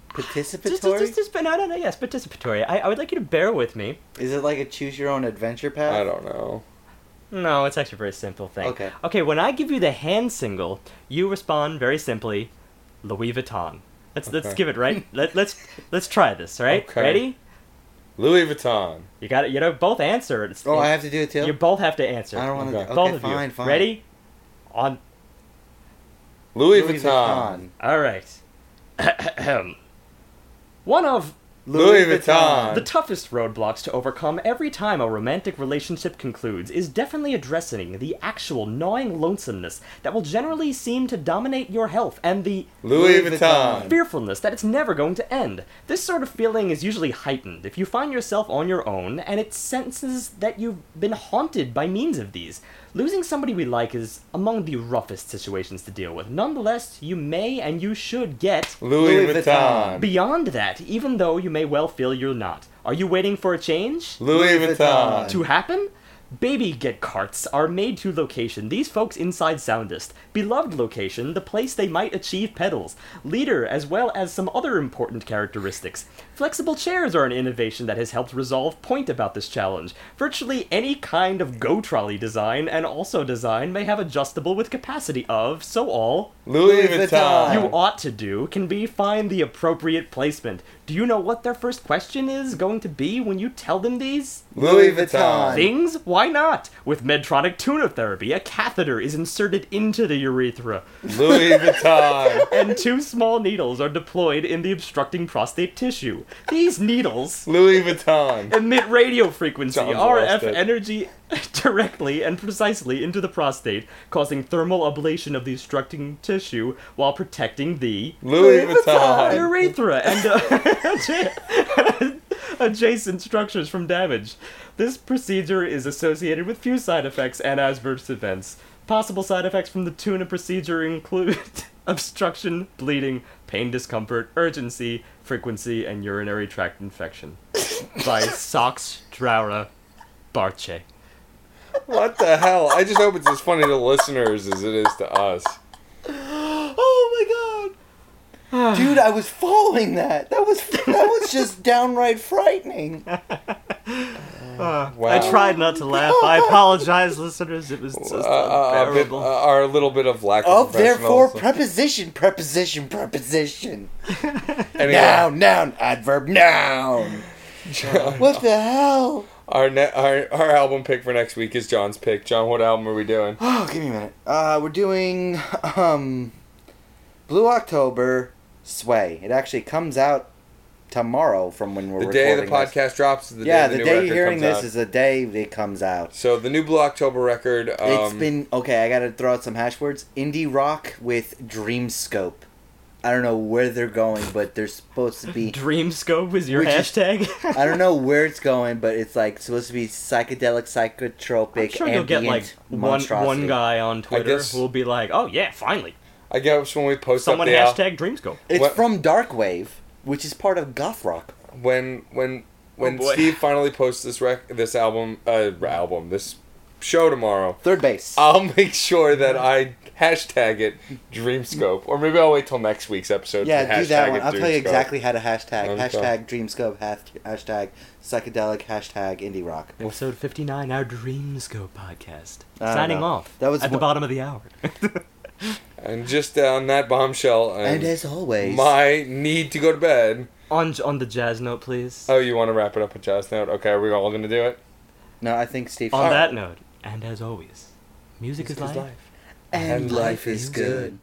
Participatory? Yes, participatory. I would like you to bear with me. Is it like a choose-your-own-adventure path? I don't know. No, it's actually a very simple thing. Okay, when I give you the hand single, you respond very simply, Louis Vuitton. Let's give it, right? Let's try this, right? Okay. Ready? Louis Vuitton. You got it. Both answer. I have to do it, too? You both have to answer. I don't want to do it. Both of you. Fine. Ready? On. Louis Vuitton. All right. One of Louis Vuitton. The toughest roadblocks to overcome every time a romantic relationship concludes is definitely addressing the actual gnawing lonesomeness that will generally seem to dominate your health and the Louis Vuitton fearfulness that it's never going to end. This sort of feeling is usually heightened if you find yourself on your own and it senses that you've been haunted by means of these. Losing somebody we like is among the roughest situations to deal with. Nonetheless, you may and you should get Louis Vuitton. Beyond that, even though you may well feel you're not. Are you waiting for a change? Louis Vuitton. To happen? Baby get carts are made to location, these folks inside soundist. Beloved location, the place they might achieve pedals. Leader, as well as some other important characteristics. Flexible chairs are an innovation that has helped resolve point about this challenge. Virtually any kind of go-trolley design and also design may have adjustable with capacity of, so all... Louis Vuitton! You ought to do can be find the appropriate placement. Do you know what their first question is going to be when you tell them these? Louis Vuitton! Things? Why not? With Medtronic tunotherapy, a catheter is inserted into the urethra. Louis Vuitton! And 2 small needles are deployed in the obstructing prostate tissue. These needles... Louis Vuitton! ...emit radio frequency, John's RF energy directly and precisely into the prostate, causing thermal ablation of the obstructing tissue while protecting the... Louis Vuitton! ...urethra and... adjacent structures from damage. This procedure is associated with few side effects and adverse events. Possible side effects from the tuna procedure include obstruction, bleeding, pain, discomfort, urgency, frequency, and urinary tract infection. By Sox Draura Barche. What the hell? I just hope it's as funny to listeners as it is to us. Oh my god! Dude, I was following that. That was just downright frightening. Wow. I tried not to laugh. I apologize, listeners. It was just unbearable. Our little bit of lack of professionals. Therefore, preposition, preposition, preposition. Anyway. Noun, noun, adverb, noun. John, what the hell? Our album pick for next week is John's pick. John, what album are we doing? Oh, give me a minute. We're doing Blue October, Sway. It actually comes out tomorrow from when we're recording this. The day the podcast drops is the day the new record comes out. Yeah, the day you're hearing this is the day it comes out. So the new Blue October record... it's been... Okay, I gotta throw out some hash words. Indie rock with Dreamscope. I don't know where they're going, but they're supposed to be... Dreamscope is your hashtag? I don't know where it's going, but it's like supposed to be psychedelic, psychotropic, I'm sure ambient, you'll get like one guy on Twitter who will be like, oh yeah, finally. I guess when we post someone up the hashtag Dreamscope. It's from Darkwave, which is part of goth rock. When Steve finally posts this show tomorrow, Third Base, I'll make sure that I hashtag it Dreamscope, or maybe I'll wait till next week's episode. Yeah, do that one. I'll tell you exactly how to hashtag. Okay. Hashtag Dreamscope. Hashtag psychedelic. Hashtag indie rock. Episode 59, our Dreamscope podcast. Signing off. That was at the bottom of the hour. And just on that bombshell, and as always, my need to go to bed. On the jazz note, please. Oh, you want to wrap it up with jazz note? Okay, are we all going to do it? No, I think Steve. On that note, and as always, music is life. And life is good.